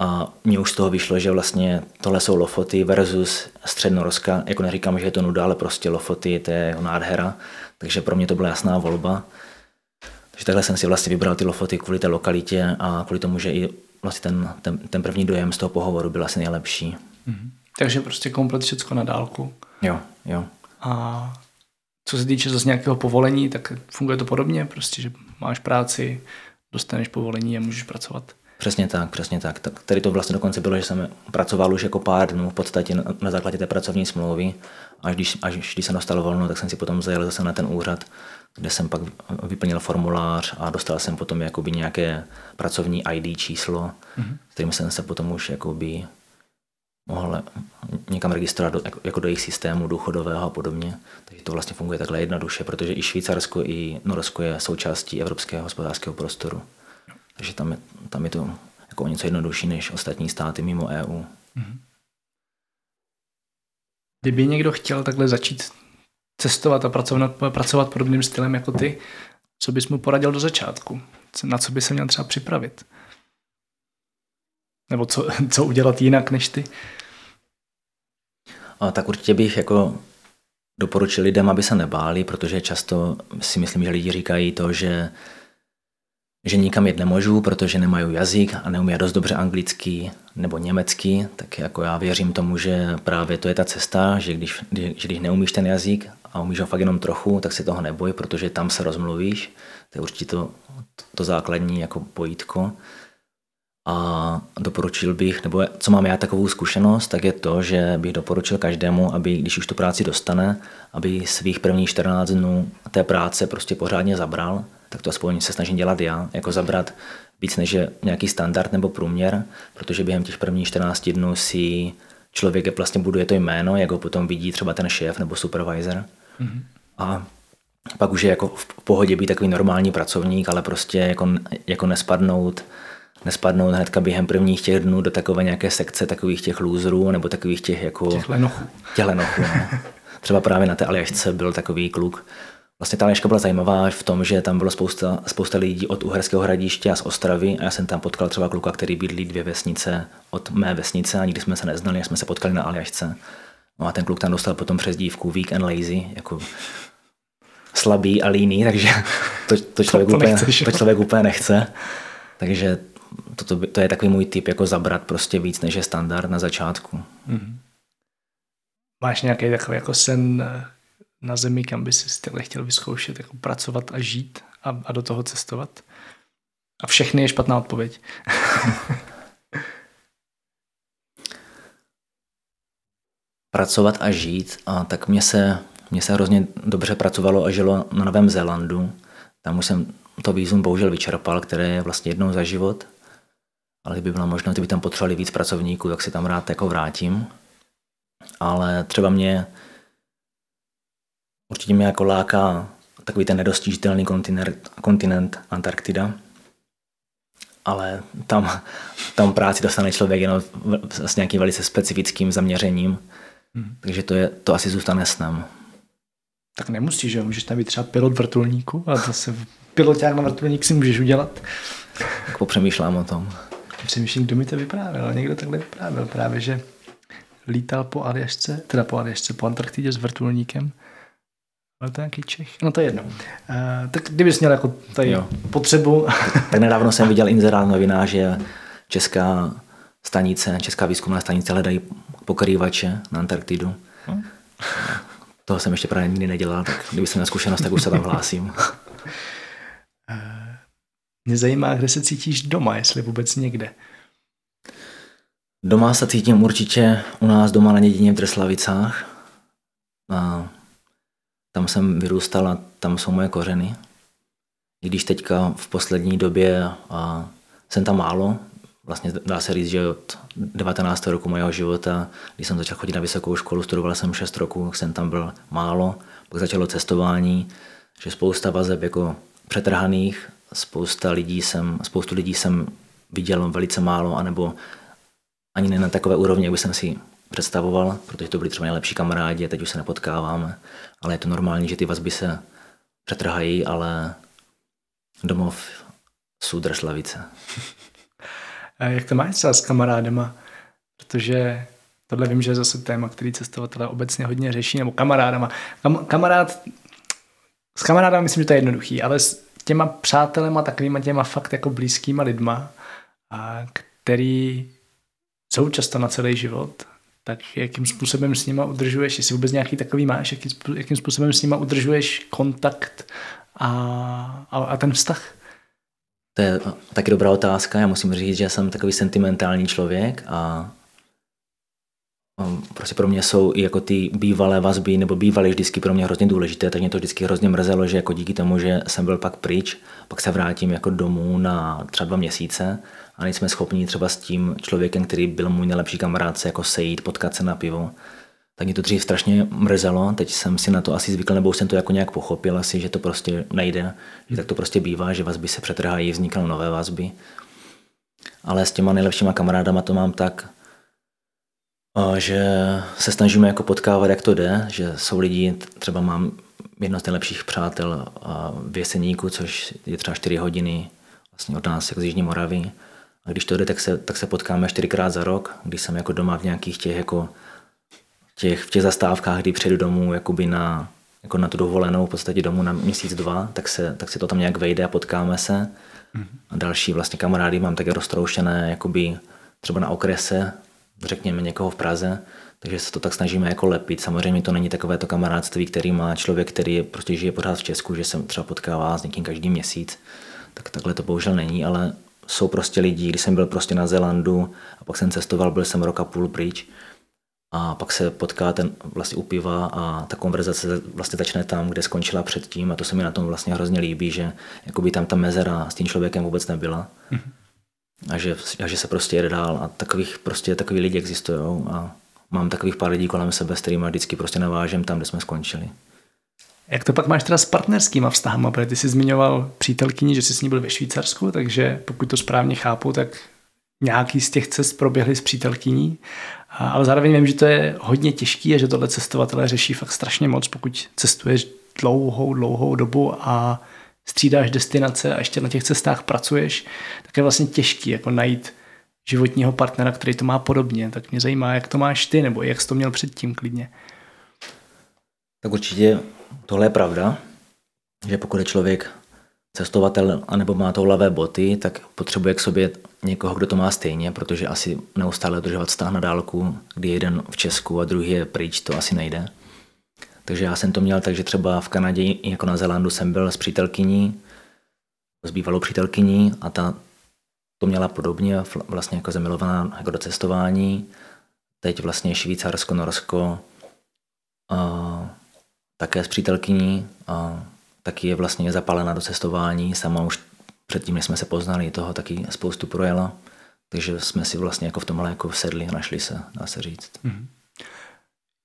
A mně už z toho vyšlo, že vlastně tohle jsou Lofoty versus střed Norska. Jako neříkám, že je to nuda, ale prostě Lofoty, to je nádhera. Takže pro mě to byla jasná volba. Takže takhle jsem si vlastně vybral ty Lofoty kvůli té lokalitě a kvůli tomu, že i vlastně ten, ten, ten první dojem z toho pohovoru byl asi nejlepší. Mm-hmm. Takže prostě komplet všechno na dálku. Jo, jo. A co se týče zase nějakého povolení, tak funguje to podobně, prostě, že máš práci, dostaneš povolení a můžeš pracovat. Přesně tak, přesně tak. tak tady to vlastně dokonce bylo, že jsem pracoval už jako pár dnů v podstatě na, na základě té pracovní smlouvy. Až když, až když jsem dostal volno, tak jsem si potom zajel zase na ten úřad, kde jsem pak vyplnil formulář a dostal jsem potom jakoby nějaké pracovní I D číslo, mm-hmm. s kterým jsem se potom už jakoby... mohl někam registrovat do, jako do jejich systému důchodového a podobně. Takže to vlastně funguje takhle jednoduše, protože i Švýcarsko, i Norsko je součástí evropského hospodářského prostoru. Takže tam je, tam je to jako něco jednodušší než ostatní státy mimo E U. Kdyby někdo chtěl takhle začít cestovat a pracovat, pracovat podobným stylem jako ty, co bys mu poradil do začátku? Na co by se měl třeba připravit? Nebo co, co udělat jinak než ty? A tak určitě bych jako doporučil lidem, aby se nebáli, protože často si myslím, že lidi říkají to, že, že nikam jít nemůžu, protože nemají jazyk a neumí dost dobře anglicky nebo německy. Tak jako já věřím tomu, že právě to je ta cesta, že když, že když neumíš ten jazyk a umíš ho fakt jenom trochu, tak se toho neboj, protože tam se rozmluvíš. To je určitě to, to základní jako pojítko. A doporučil bych, nebo co mám já takovou zkušenost, tak je to, že bych doporučil každému, aby když už tu práci dostane, aby svých prvních čtrnáct dnů té práce prostě pořádně zabral, tak to aspoň se snažím dělat já, jako zabrat víc než nějaký standard nebo průměr, protože během těch prvních čtrnácti dnů si člověk vlastně buduje to jméno, jak ho potom vidí třeba ten šéf nebo supervisor. Mm-hmm. A pak už je jako v pohodě být takový normální pracovník, ale prostě jako, jako nespadnout nespadnou hnedka během prvních těch dnů do takové nějaké sekce takových těch lůzrů nebo takových těch jako... Těch lenochů. Těch lenochů, no. Třeba právě na té Aljašce byl takový kluk. Vlastně ta Aljaška byla zajímavá v tom, že tam bylo spousta, spousta lidí od Uherského Hradiště a z Ostravy a já jsem tam potkal třeba kluka, který bydlí dvě vesnice od mé vesnice a nikdy jsme se neznali, až jsme se potkali na Aljašce. No a ten kluk tam dostal potom přezdívku Weak and Lazy, jako... slabý a líný, takže to, to, člověk, to, to, úplně, nechceš, to člověk úplně nechce. Takže To, to, to je takový můj tip, jako zabrat prostě víc než je standard na začátku. Mm-hmm. Máš nějaký takový jako sen na zemi, kam by si takhle chtěl vyzkoušet, jako pracovat a žít a, a do toho cestovat? A všechny je špatná odpověď. Pracovat a žít, a tak mě se, mě se hrozně dobře pracovalo a žilo na Novém Zélandu. Tam už jsem to vízum bohužel vyčerpal, které je vlastně jednou za život. Ale kdyby byla možnost, kdyby tam potřebovali víc pracovníků, tak se tam rád jako vrátím. Ale třeba mě určitě mě jako láká takový ten nedostižitelný kontinent, kontinent Antarktida. Ale tam, tam práci dostane člověk jenom s nějakým velice specifickým zaměřením. Hmm. Takže to, je, to asi zůstane snem. Tak nemusíš, že? Můžeš tam být třeba pilot vrtulníku a zase piloták na vrtulník si můžeš udělat. Tak popřemýšlám o tom. Přemýšlím, kdo mi to vyprávěl. Někdo takhle vyprávěl právě, že lítal po Aljašce, teda po Aljašce, po Antarktidě s vrtulníkem. Ale to je nějaký Čech. No to je jedno. Uh, tak kdybys měl jako tady jo. potřebu. Tak, tak nedávno jsem viděl inzerát novinář, že česká stanice, česká výzkumná stanice hledají pokrývače na Antarktidu. Hmm. Toho jsem ještě právě nikdy nedělal, tak kdyby jsem měl zkušenost, tak už se tam hlásím. Mě zajímá, kde se cítíš doma, jestli vůbec někde. Doma se cítím určitě u nás doma na dědině v Drslavicách. A tam jsem vyrůstal a tam jsou moje kořeny. I když teďka v poslední době a jsem tam málo, vlastně dá se říct, že od devatenáctého roku mého života, když jsem začal chodit na vysokou školu, studoval jsem šest roků, jsem tam byl málo, pak začalo cestování, že spousta vazeb jako přetrhaných, spousta lidí jsem, spoustu lidí jsem viděl velice málo, anebo ani ne na takové úrovni, jak bych jsem si představoval, protože to byli třeba nejlepší kamarádi a teď už se nepotkáváme, ale je to normální, že ty vazby se přetrhají, ale domov jsou Drslavice. Jak to máš třeba s kamarádama? Protože tohle vím, že je zase téma, který cestovatelé obecně hodně řeší, nebo kamarádama. Kam, kamarád, s kamarádama myslím, že to je jednoduchý, ale s těma přátelema, takovýma těma fakt jako blízkýma lidma, a který jsou často na celý život, tak jakým způsobem s nima udržuješ, jestli vůbec nějaký takový máš, jakým způsobem s nima udržuješ kontakt a, a, a ten vztah? To je taky dobrá otázka. Já musím říct, že jsem takový sentimentální člověk a prostě pro mě jsou i jako ty bývalé vazby nebo bývaly vždycky pro mě hrozně důležité, tak mě to vždycky hrozně mrzelo, že jako díky tomu, že jsem byl pak pryč, pak se vrátím jako domů na třeba dva měsíce a nejsme schopni třeba s tím člověkem, který byl můj nejlepší kamarád, se jako sejít, potkat se na pivo. Tak mě to dřív strašně mrzelo, teď jsem si na to asi zvykl, nebo jsem to jako nějak pochopil asi, že to prostě nejde, že tak to prostě bývá, že vazby se přetrhají, vzniknou nové vazby. Ale s těma nejlepšíma kamarádama to mám tak, že se snažíme jako potkávat, jak to jde, že jsou lidi, třeba mám jedno z nejlepších přátel v Jeseníku, což je třeba čtyři hodiny vlastně od nás, jak z Jižní Moravy. A když to jde, tak se, tak se potkáme čtyřikrát za rok, když jsem jako doma v nějakých těch jako Těch, v těch zastávkách, kdy přijedu domů jakoby na, jako na tu dovolenou, v podstatě domů na měsíc, dva, tak se, tak se to tam nějak vejde a potkáme se. A další vlastně kamarády mám také roztroušené jakoby třeba na okrese, řekněme někoho v Praze, takže se to tak snažíme jako lepit. Samozřejmě to není takové to kamarádství, který má člověk, který prostě žije pořád v Česku, že se třeba potkává s někým každý měsíc, tak takhle to bohužel není, ale jsou prostě lidi, když jsem byl prostě na Zélandu a pak jsem cestoval, byl jsem rok a půl pryč, a pak se potká ten vlastně u piva a ta konverzace vlastně začne tam, kde skončila předtím, a to se mi na tom vlastně hrozně líbí, že jakoby tam ta mezera s tím člověkem vůbec nebyla. Mm-hmm. A, že, a že se prostě jede dál a takových prostě takový lidi existujou a mám takových pár lidí kolem sebe, s kterými vždycky prostě navážem tam, kde jsme skončili. Jak to pak máš teda s partnerskýma vztahama? Protože ty jsi zmiňoval přítelkyni, že jsi s ní byl ve Švýcarsku, takže pokud to správně chápu, tak nějaký z těch cest proběhly s přítelkyní, ale zároveň vím, že to je hodně těžký a že tohle cestovatelé řeší fakt strašně moc, pokud cestuješ dlouhou, dlouhou dobu a střídáš destinace a ještě na těch cestách pracuješ, tak je vlastně těžký jako najít životního partnera, který to má podobně. Tak mě zajímá, jak to máš ty, nebo jak jsi to měl předtím klidně. Tak určitě tohle je pravda, že pokud je člověk cestovatel anebo má toulavé boty, tak potřebuje k sobě někoho, kdo to má stejně, protože asi neustále udržovat vztah na dálku, kdy jeden v Česku a druhý je pryč, to asi nejde. Takže já jsem to měl tak, že třeba v Kanadě jako na Zélandu jsem byl s přítelkyní, s bývalou přítelkyní a ta to měla podobně, vlastně jako zamilovaná jako do cestování. Teď vlastně Švýcarsko, Norsko a také s přítelkyní a taky je vlastně zapálená do cestování. Sama už předtím, než jsme se poznali, toho taky spoustu projela. Takže jsme si vlastně jako v tomhle jako sedli a našli se, dá se říct.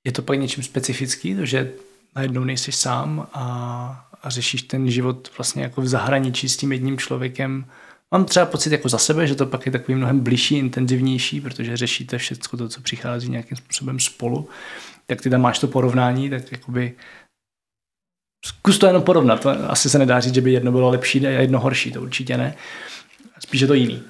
Je to pak něčím specifický, to, že najednou nejsi sám a, a řešíš ten život vlastně jako v zahraničí s tím jedním člověkem? Mám třeba pocit jako za sebe, že to pak je takový mnohem blížší, intenzivnější, protože řešíte všechno to, co přichází nějakým způsobem spolu. Tak ty tam máš to porovnání, tak jakoby zkus to jenom porovnat. Asi se nedá říct, že by jedno bylo lepší a jedno horší, to určitě ne. Spíš je to jiný.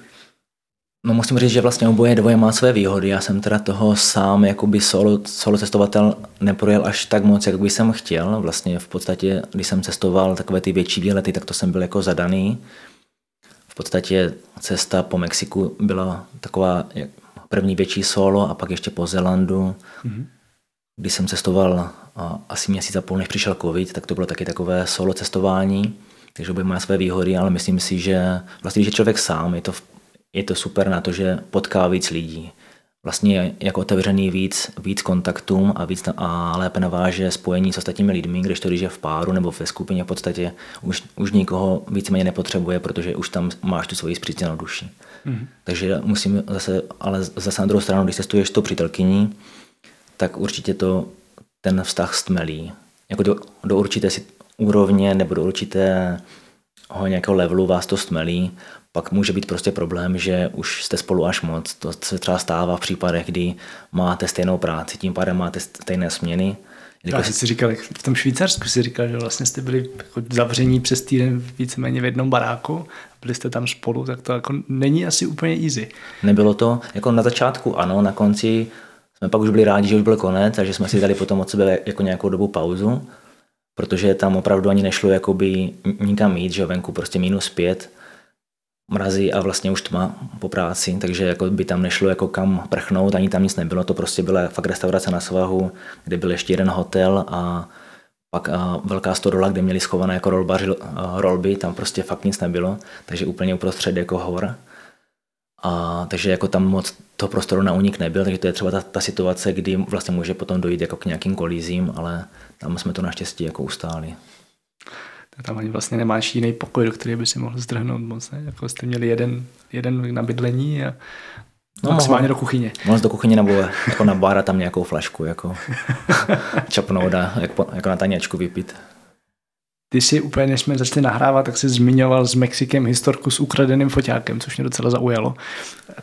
No musím říct, že vlastně oboje dvoje má své výhody. Já jsem teda toho sám, jakoby solo, solo cestovatel neprojel až tak moc, jak by jsem chtěl. Vlastně v podstatě, když jsem cestoval takové ty větší výlety, tak to jsem byl jako zadaný. V podstatě cesta po Mexiku byla taková první větší solo a pak ještě po Zélandu. Mm-hmm. Když jsem cestoval a, asi měsíc a půl, než přišel covid, tak to bylo taky takové solo cestování, takže oba má své výhody, ale myslím si, že vlastně, když je člověk sám, je to, je to super na to, že potká víc lidí. Vlastně je jako otevřený víc, víc kontaktům a, víc, a lépe naváže spojení s ostatními lidmi, kdežto když je v páru nebo ve skupině v podstatě už, už nikoho víceméně nepotřebuje, protože už tam máš tu svoji spřícněnou duši. Mm-hmm. Takže musím zase, ale zase na druhou stranu, když cestuješ to přítelkyní, tak určitě to ten vztah stmelí. Jako do, do určité úrovně nebo do určitého nějakého levelu vás to stmelí. Pak může být prostě problém, že už jste spolu až moc. To se třeba stává v případech, kdy máte stejnou práci, tím pádem máte stejné směny. Já jsi si říkal, v tom Švýcarsku si říkal, že vlastně jste byli jako zavření přes týden víceméně v jednom baráku, byli jste tam spolu, tak to jako není asi úplně easy. Nebylo to, jako na začátku ano, na konci jsme pak už byli rádi, že už byl konec, takže jsme si dali potom od sebe jako nějakou dobu pauzu, protože tam opravdu ani nešlo jakoby nikam jít, že venku prostě minus pět, mrazí a vlastně už tma po práci, takže jako by tam nešlo jako kam prchnout, ani tam nic nebylo, to prostě byla fakt restaurace na svahu, kde byl ještě jeden hotel a pak a velká stodola, kde měli schované jako rolbaři, rolby, tam prostě fakt nic nebylo, takže úplně uprostřed jako hor. A takže jako tam moc toho prostoru na únik nebyl, takže to je třeba ta, ta situace, kdy vlastně může potom dojít jako k nějakým kolizím, ale tam jsme to naštěstí jako ustáli. Tam ani vlastně nemáš jiný pokoj, do který by si mohl zdrhnout moc, ne? Jako jste měli jeden, jeden na bydlení a no, maximálně do kuchyně. Mohl do kuchyně nebo jako na bar a tam nějakou flašku jako čapnout a jako, jako na taněčku vypít. Ty jsi úplně, než jsme začali nahrávat, tak jsi zmiňoval s Mexikem historku s ukradeným foťákem, což mě docela zaujalo.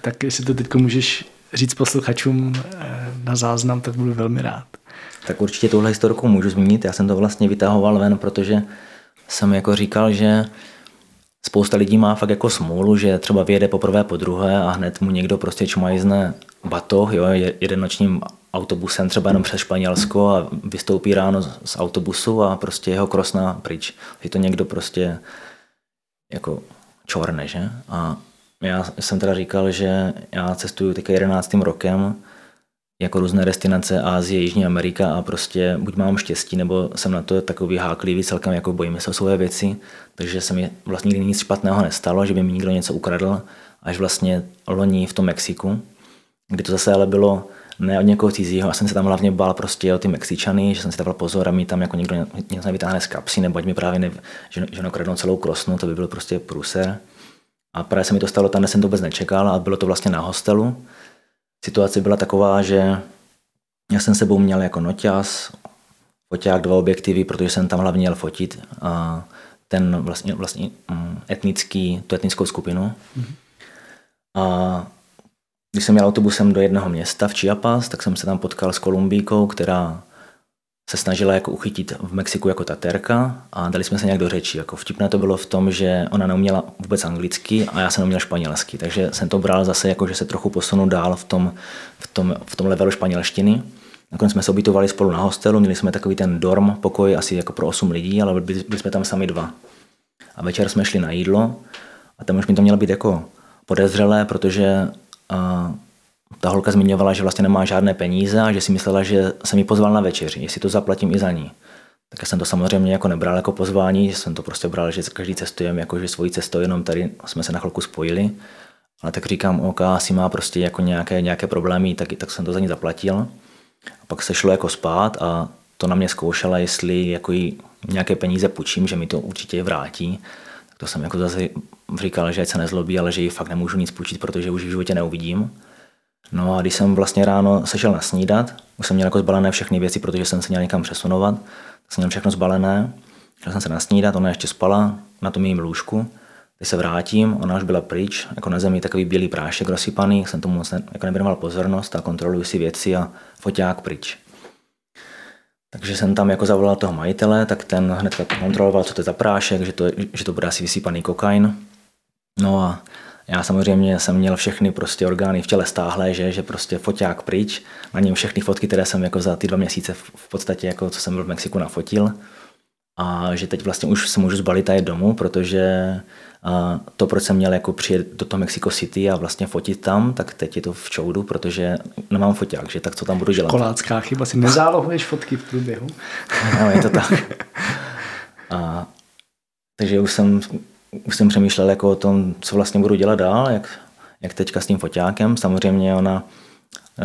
Tak jestli to teď můžeš říct posluchačům na záznam, tak budu velmi rád. Tak určitě tuhle historku můžu zmínit. Já jsem to vlastně vytahoval ven, protože jsem jako říkal, že spousta lidí má fakt jako smůlu, že třeba vyjede poprvé, po druhé a hned mu někdo prostě čmajzne batoh, jo, jeden nočním autobusem třeba jenom přes Španělsko a vystoupí ráno z autobusu a prostě jeho krosna pryč. Je to někdo prostě jako čorne, že? A já jsem teda říkal, že já cestuju teď jedenáctým rokem jako různé destinace Asie, Jižní Amerika a prostě buď mám štěstí, nebo jsem na to takový háklivý, celkem jako bojím se o svoje věci, takže se mi vlastně nikdy nic špatného nestalo, že by mi nikdo něco ukradl, až vlastně loni v tom Mexiku, kdy to zase ale bylo ne od někoho cizího, já jsem se tam hlavně bál prostě o ty Mexičany, že jsem si dával pozor a mi tam jako někdo něco nevytáhne z kapsy, nebo ať mi právě ne, že, že ukradnou celou krosnu, to by byl prostě průser. A právě se mi to stalo tam, kde jsem to vůbec nečekal a bylo to vlastně na hostelu. Situace byla taková, že já jsem sebou měl jako noťaz, foťák, dva objektivy, protože jsem tam hlavně měl fotit a ten vlastně, vlastně etnický, tu etnickou skupinu. Mm-hmm. A když jsem jel autobusem do jednoho města v Chiapas, tak jsem se tam potkal s Kolumbíkou, která se snažila jako uchytit v Mexiku jako taterka a dali jsme se nějak do řeči. Jako vtipné to bylo v tom, že ona neuměla vůbec anglicky a já jsem neuměl španělsky, takže jsem to bral zase jako, že se trochu posunu dál v tom, v tom, v tom levelu španělštiny. Nakonec jsme se ubytovali spolu na hostelu, měli jsme takový ten dorm pokoj asi jako pro osm lidí, ale byli jsme tam sami dva. a večer jsme šli na jídlo a tam už mi to mělo být jako podezřelé, protože a, ta holka zmiňovala, že vlastně nemá žádné peníze a že si myslela, že jsem ji pozval na večeři, jestli to zaplatím i za ní. Tak já jsem to samozřejmě jako nebral jako pozvání, jsem to prostě bral, že každý cestujeme, jakože svojí cestou, jenom tady jsme se na chvilku spojili. Ale tak říkám, OK, asi má prostě jako nějaké, nějaké problémy, tak, tak jsem to za ní zaplatil. A pak se šlo jako spát a to na mě zkoušela, jestli jako jí nějaké peníze půjčím, že mi to určitě vrátí. Tak to jsem jako zase říkal, že ať se nezlobí, ale že jí fakt nemůžu nic půjčit, protože už ji v životě neuvidím. No a když jsem vlastně ráno sešel nasnídat, už jsem měl jako zbalené všechny věci, protože jsem se měl někam přesunovat, tak jsem měl všechno zbalené, šel jsem se nasnídat, ona ještě spala na tom jejím lůžku. Když se vrátím, ona už byla pryč, jako na zemi takový bílý prášek rozsypaný, jsem tomu moc ne, jako nevěnoval pozornost a kontroluji si věci a foťák pryč. Takže jsem tam jako zavolal toho majitele, tak ten hned tak kontroloval, co to je za prášek, že to, že to bude asi vysypaný kokain. No a já samozřejmě jsem měl všechny prostě orgány v těle stáhlé, že, že prostě foťák pryč, na něm všechny fotky, které jsem jako za ty dva měsíce v podstatě, jako co jsem byl v Mexiku, nafotil. A že teď vlastně už se můžu zbalit a jet domů, protože a to, proč jsem měl jako přijet do toho Mexico City a vlastně fotit tam, tak teď je to v čoudu, protože nemám foťák, že tak co tam budu dělat. Školácká chyba, si nezálohuješ fotky v průběhu. No, je to tak. A, takže už jsem, už jsem přemýšlel jako o tom, co vlastně budu dělat dál, jak, jak teďka s tím foťákem. Samozřejmě ona,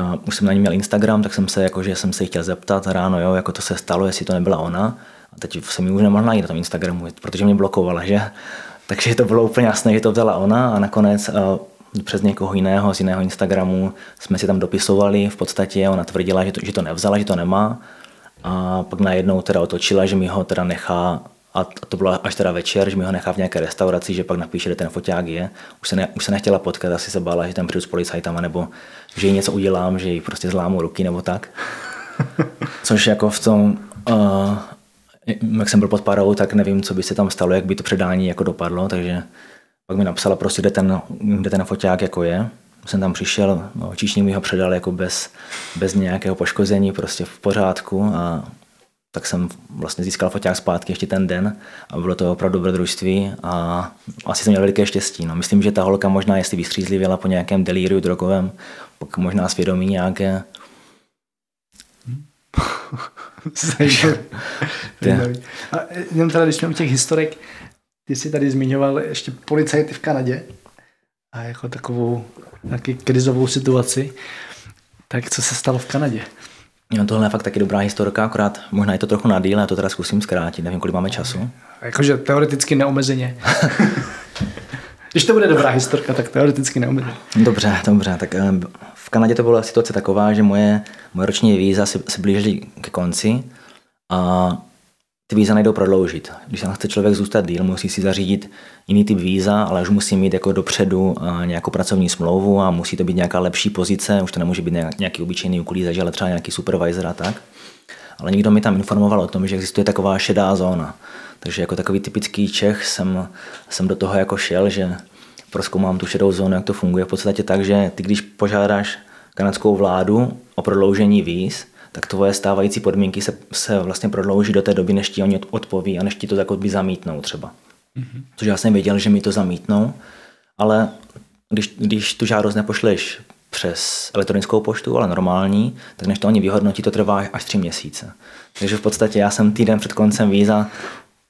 a, už jsem na ní měl Instagram, tak jsem se, jakože jsem se jí chtěl zeptat ráno, jo, jako to se stalo, jestli to nebyla ona. A teď jsem ji už nemohl najít na tom Instagramu, protože mě blokovala, že? Takže to bylo úplně jasné, že to vzala ona a nakonec a přes někoho jiného, z jiného Instagramu jsme si tam dopisovali, v podstatě ona tvrdila, že to, že to nevzala, že to nemá a pak najednou teda otočila, že mi ho teda nechá, a to bylo až teda večer, že mi ho nechá v nějaké restauraci, že pak napíše, kde ten foťák je. Už se, ne, už se nechtěla potkat, asi se bála, že tam přijdu s policajtama nebo že jí něco udělám, že jí prostě zlámu ruky nebo tak. Což jako v tom... Uh, jak jsem byl pod parou, tak nevím, co by se tam stalo, jak by to předání jako dopadlo, takže pak mi napsala prostě, kde ten, kde ten foťák jako je. Jsem tam přišel, no, číšník mi ho předal jako bez, bez nějakého poškození, prostě v pořádku a tak jsem vlastně získal foťák zpátky ještě ten den a bylo to opravdu dobrodružství a asi jsem měl veliké štěstí. No, myslím, že ta holka možná, jestli vystřízlivěla po nějakém delíriu drogovém, pak možná svědomí nějaké... A jenom teda, když jsme u těch historek, ty jsi tady zmiňoval ještě policajty v Kanadě a jako takovou taky krizovou situaci, tak co se stalo v Kanadě? No, tohle je fakt taky dobrá historka, akorát možná je to trochu na díl, já to teda zkusím zkrátit, nevím, kolik máme času. Jakože teoreticky neomezeně. Když to bude dobrá historka, tak teoreticky neomezeně. Dobře, dobře, tak... V Kanadě to byla situace taková, že moje, moje roční víza se, se blížily ke konci a ty víza nejdou prodloužit. Když tam chce člověk zůstat díl, musí si zařídit jiný typ víza, ale už musí mít jako dopředu nějakou pracovní smlouvu a musí to být nějaká lepší pozice, už to nemůže být nějaký obyčejný uklízeč, ale třeba nějaký supervisor a tak. Ale někdo mi tam informoval o tom, že existuje taková šedá zóna. Takže jako takový typický Čech jsem, jsem do toho jako šel, že... prozkoumám tu šedou zónu, jak to funguje. V podstatě tak, že ty, když požádáš kanadskou vládu o prodloužení víz, tak tvoje stávající podmínky se, se vlastně prodlouží do té doby, než ti oni odpoví a než ti to tak by zamítnou třeba. Mm-hmm. Což já jsem věděl, že mi to zamítnou, ale když, když tu žádost nepošleš přes elektronickou poštu, ale normální, tak než to oni vyhodnotí, to trvá až tři měsíce. Takže v podstatě já jsem týden před koncem víza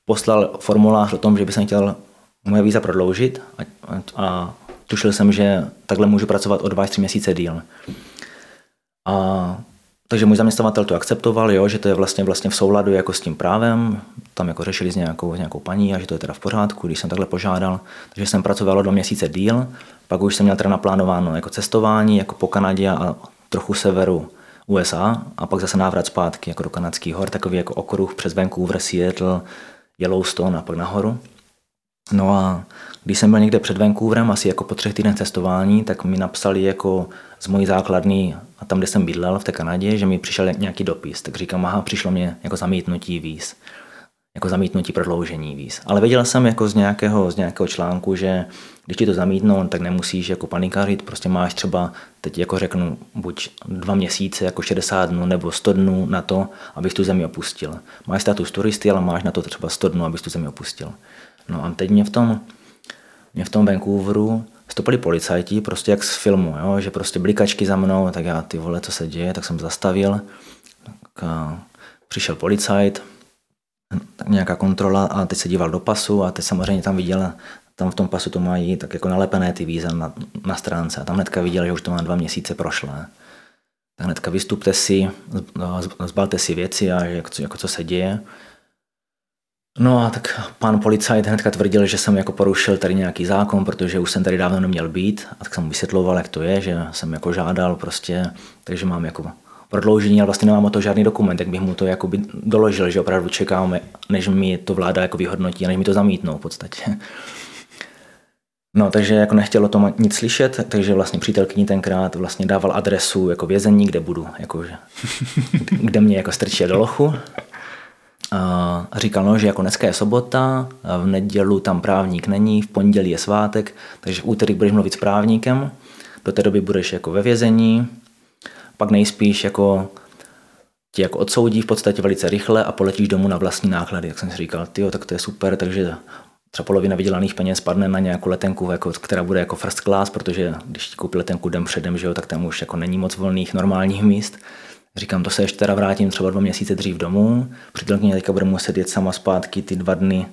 poslal formulář o tom, že bych jsem chtěl moje víza prodloužit a, a, a tušil jsem, že takhle můžu pracovat o dva až tři měsíce díl. A, takže můj zaměstnavatel to akceptoval, jo, že to je vlastně, vlastně v souladu jako s tím právem, tam jako řešili s nějakou, s nějakou paní a že to je teda v pořádku, když jsem takhle požádal. Takže jsem pracoval o dva měsíce díl, pak už jsem měl teda naplánováno jako cestování jako po Kanadě a trochu severu U S A a pak zase návrat zpátky jako do kanadských hor, takový jako okruh přes Vancouver, Seattle, Yellowstone a pak nahoru. No a když jsem byl někde před Vancouverem, asi jako po třech týdnech cestování, tak mi napsali jako z mojí základny a tam, kde jsem bydlel v té Kanadě, že mi přišel nějaký dopis. Tak říkám, aha, přišlo mě jako zamítnutí víz, jako zamítnutí prodloužení víz. Ale věděl jsem jako z nějakého, z nějakého článku, že když ti to zamítnou, tak nemusíš jako panikařit, prostě máš třeba, teď jako řeknu, buď dva měsíce, jako šedesát dnů nebo sto dnů na to, abych tu zemi opustil. Máš status turisty, ale máš na to třeba sto dnů, abych tu zemi opustil. No a teď mě v tom, mě v tom Vancouveru stopili policajti, prostě jak z filmu, jo? Že prostě blikačky za mnou, tak já ty vole, co se děje, tak jsem zastavil. Tak a přišel policajt, tak nějaká kontrola a teď se díval do pasu a teď samozřejmě tam viděl, tam v tom pasu to mají tak jako nalepené ty víza na, na stránce a tam hnedka viděl, že už to má dva měsíce prošlé. Tak hnedka vystupte si, zbalte si věci a jak, jako co se děje. No a tak pán policajt hnedka tvrdil, že jsem jako porušil tady nějaký zákon, protože už jsem tady dávno neměl být a tak jsem mu vysvětloval, jak to je, že jsem jako žádal prostě, takže mám jako prodloužení, ale vlastně nemám o to žádný dokument, tak bych mu to jakoby doložil, že opravdu čekáme, než mi to vláda jako vyhodnotí, než mi to zamítnou v podstatě. No, takže jako nechtělo to nic slyšet, takže vlastně přítelkyni tenkrát vlastně dával adresu jako vězení, kde budu, jako, kde mě jako strčí do lochu. A říkal, no, že jako dneska je sobota, v nedělu tam právník není, v pondělí je svátek, takže v úterý budeš mluvit s právníkem, do té doby budeš jako ve vězení, pak nejspíš jako ti jako odsoudí v podstatě velice rychle a poletíš domů na vlastní náklady. Jak jsem si říkal, tyjo, tak to je super, takže třeba polovina vydělaných peněz padne na nějakou letenku, jako, která bude jako first class, protože když ti koupí letenku den předem, že jo, tak tam už jako není moc volných normálních míst. Říkám, to se ještě teda vrátím třeba dva měsíce dřív domů, přítelkyně teďka bude muset jet sama zpátky ty dva dny,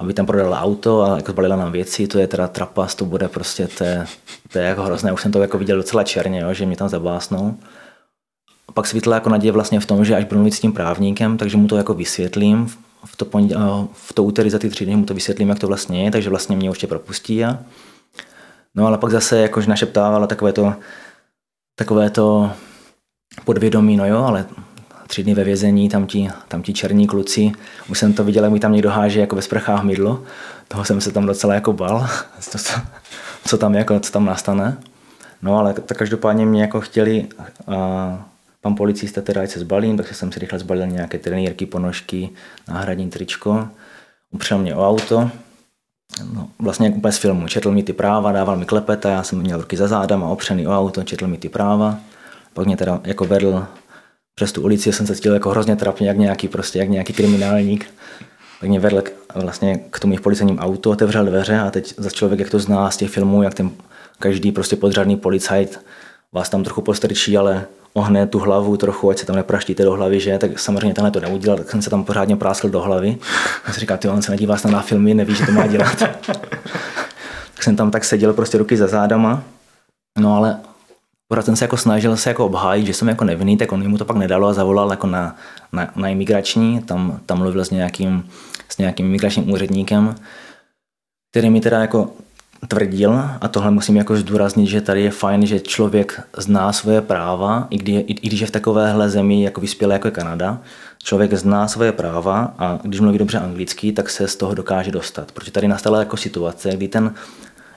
aby tam prodala auto a jako zbalila nám věci, to je teda trapas, to bude prostě, to je, to je jako hrozné, už jsem to jako viděl docela černě, jo, že mě tam zabásnou. A pak svítla jako naděje vlastně v tom, že až budu mluvit s tím právníkem, takže mu to jako vysvětlím, v to, ponděl, v to úterý za ty tři dny mu to vysvětlím, jak to vlastně je, takže vlastně mě určitě propustí. A... No ale pak zase jakož našeptávala takové to, takové to podvědomí, no jo, ale tři dny ve vězení, tam ti, tam ti černí kluci, už jsem to viděl, jak mi tam někdo háže jako ve sprchách mydlo, toho jsem se tam docela jako bal, co, co, co tam jako, co tam nastane. No ale tak každopádně mě jako chtěli, a pan policista teda, ať se zbalím, takže jsem si rychle zbalil nějaké trenýrky, ponožky, náhradní tričko, upřel mě o auto, no, vlastně jak úplně z filmu, četl mi ty práva, dával mi klepeta, já jsem měl ruky za zádama, opřený o auto, četl mi ty práva, pak mě teda jako vedl přes tu ulici, jsem se cítil jako hrozně trapně, jak nějaký, prostě, jak nějaký kriminálník. Tak mě vedl k, vlastně k tomu jejich policajním autu, otevřel dveře a teď za člověk, jak to zná z těch filmů, jak ten každý prostě podřadný policajt vás tam trochu postrčí, ale ohne tu hlavu trochu, ať se tam nepraštíte do hlavy, že? Tak samozřejmě tenhle to neudělal, tak jsem se tam pořádně práskl do hlavy. Já si říkal, ty on se nedívá snad na filmy, neví, že to má dělat. Tak jsem tam tak seděl prostě ruky za zádama, no ale pořád jsem se jako snažil se jako obhájit, že jsem jako nevinný, tak on mu to pak nedalo a zavolal jako na, na, na imigrační, tam, tam mluvil s nějakým, s nějakým imigračním úředníkem, který mi teda jako tvrdil, a tohle musím jako zdůraznit, že tady je fajn, že člověk zná svoje práva, i, kdy, i, i když je v takovéhle zemi jako vyspělé jako je Kanada, člověk zná svoje práva a když mluví dobře anglicky, tak se z toho dokáže dostat, protože tady nastala jako situace, kdy ten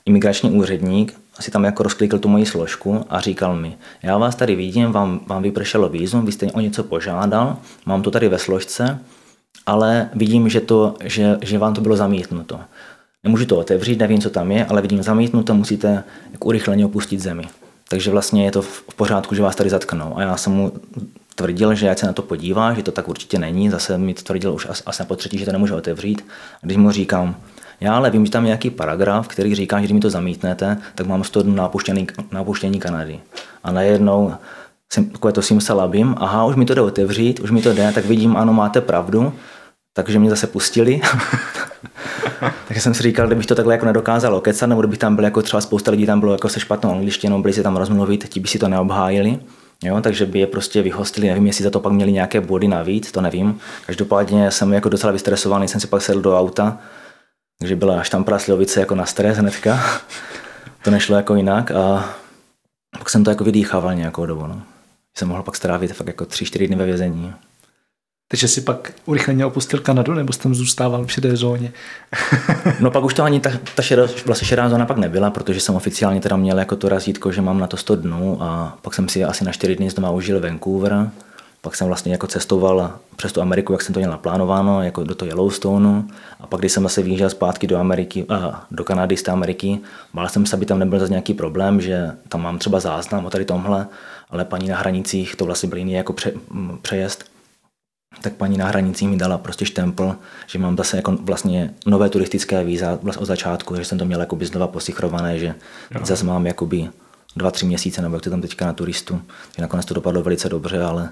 imigrační úředník si tam jako rozklikl tu moji složku a říkal mi, já vás tady vidím, vám, vám vypršelo vízum, vy jste o něco požádal, mám to tady ve složce, ale vidím, že, to, že, že vám to bylo zamítnuto. Nemůžu to otevřít, nevím, co tam je, ale vidím zamítnuto, musíte jako urychleně opustit zemi. Takže vlastně je to v pořádku, že vás tady zatknou. A já jsem mu tvrdil, že ať se na to podívá, že to tak určitě není, zase mi tvrdil už asi na potřetí, že to nemůžu otevřít. A když mu říkám, já ale vím, že tam je nějaký paragraf, který říká, že když mi to zamítnete, tak mám sto dnů na opuštění Kanady. A najednou jsem takové to simsalabim, aha, už mi to jde otevřít, už mi to jde, tak vidím, ano, máte pravdu, takže mě zase pustili. Takže jsem si říkal, kdybych to takhle jako nedokázal okecat, nebo kdybych tam byl jako třeba spousta lidí, tam bylo jako se špatnou angličtinou, byli se tam rozmluvit, ti by si to neobhájili, jo, takže by je prostě vyhostili, nevím, jestli za to pak měli nějaké body navíc, to nevím. Každopádně jsem jako docela vystresovaný, jsem si pak sedl do auta. Takže byla až tam praslivovice jako na stres hnedka. To nešlo jako jinak a pak jsem to jako vydýchával nějakou dobu. No. Jsem mohl pak strávit fakt jako tři, čtyři dny ve vězení. Takže jsi pak urychleně opustil Kanadu, nebo jsi tam zůstával v šedé zóně? No pak už to ani ta, ta šedá, vlastně šedá zóna pak nebyla, protože jsem oficiálně teda měl jako to razítko, že mám na to sto dnů a pak jsem si asi na čtyři dny z doma užil Vancouver. Pak jsem vlastně jako cestoval přes tu Ameriku, jak jsem to měl naplánováno, jako do toho Yellowstoneu. A pak, když jsem zase vyjížděl zpátky do Ameriky, a do Kanady z té Ameriky, bál jsem se, aby tam nebyl zase nějaký problém, že tam mám třeba záznam o tady tomhle, ale paní na hranicích to vlastně byl jiný jako pře, m, přejezd. tak paní na hranicích mi dala prostě štempl, že mám zase jako vlastně nové turistické víza vlastně od začátku, že jsem to měl jakoby znova posichrované, že Aha. zase mám jakoby dva, tři měsíce, nebo jak to tam teďka na turistu, že nakonec to dopadlo velice dobře, ale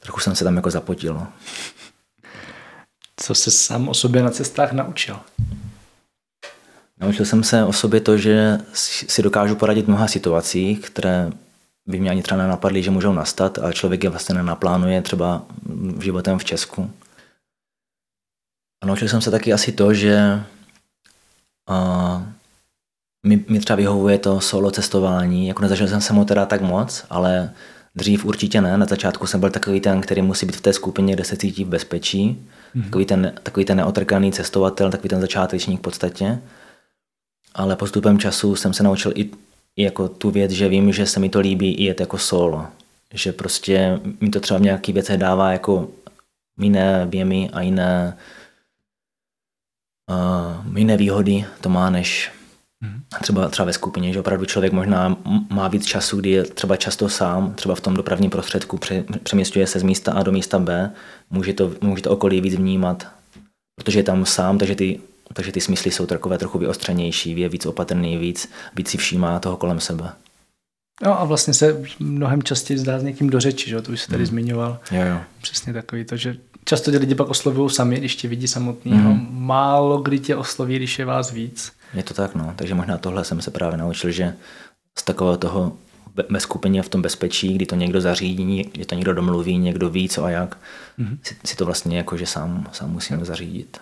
trochu jsem se tam jako zapotil. No. Co se sám o sobě na cestách naučil? Naučil jsem se o sobě to, že si dokážu poradit v mnoha situacích, které by mě ani třeba nenapadly, že můžou nastat, ale člověk je vlastně nenaplánuje třeba životem v Česku. A naučil jsem se taky asi to, že a, mi, mi třeba vyhovuje to solo cestování. Jako nezažil jsem se mu teda tak moc, ale dřív určitě ne. Na začátku jsem byl takový ten, který musí být v té skupině, kde se cítí v bezpečí. Mm-hmm. Takový ten, takový ten neotrkaný cestovatel, takový ten začátečník v podstatě. Ale postupem času jsem se naučil i jako tu věc, že vím, že se mi to líbí i jet jako solo. Že prostě mi to třeba v nějaký věcech dává jako jiné věmy a jiné, uh, jiné výhody to má než třeba, třeba ve skupině. Že opravdu člověk možná má víc času, kdy je třeba často sám, třeba v tom dopravním prostředku přeměstňuje se z místa A do místa B. Může to, může to okolí víc vnímat, protože je tam sám, takže ty Takže ty smysly jsou takové trochu vyostřenější, je víc opatrný, víc, víc si všímá toho kolem sebe. No a vlastně se mnohem častěji zdá s někým do řeči, že? To už se tady hmm. zmiňoval. Jo, jo. Přesně takový to, že často tě lidi pak oslovují sami, když tě vidí samotného. Hmm. Málo kdy tě osloví, když je vás víc. Je to tak, no. Takže možná tohle jsem se právě naučil, že z takového toho ve skupině v tom bezpečí, kdy to někdo zařídí, kdy to někdo domluví, někdo ví co a jak, hmm. si, si to vlastně jako, že sám, sám musím hmm. zařídit.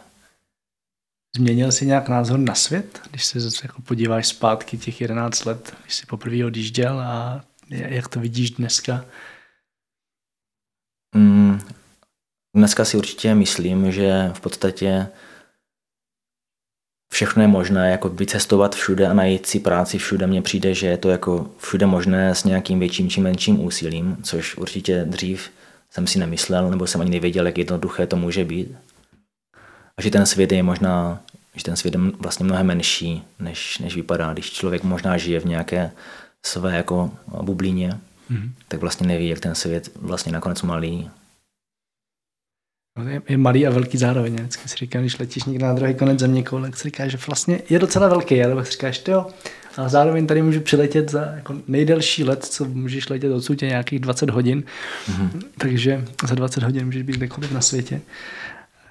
Změnil jsi nějak názor na svět, když se jako podíváš zpátky těch jedenáct let, když jsi poprvé odjížděl a jak to vidíš dneska? Mm, dneska si určitě myslím, že v podstatě všechno je možné, jako vycestovat všude a najít si práci všude. Mně přijde, že je to jako všude možné s nějakým větším či menším úsilím, což určitě dřív jsem si nemyslel, nebo jsem ani nevěděl, jak jednoduché to může být. A že ten svět je možná, že ten svět je vlastně mnohem menší, než, než vypadá. Když člověk možná žije v nějaké své jako bublině, mm-hmm. tak vlastně neví, jak ten svět vlastně nakonec malý. Je, je malý a velký zároveň. Vždycky si říkám, když letíš někde na druhý konec země koule, tak si říkáš, že vlastně je docela velký, ale pak si říkáš, jo, a zároveň tady můžu přiletět za jako nejdelší let, co můžeš letět odsud, je nějakých dvacet hodin. Mm-hmm. Takže za dvacet hodin můžeš být kdekoliv na světě.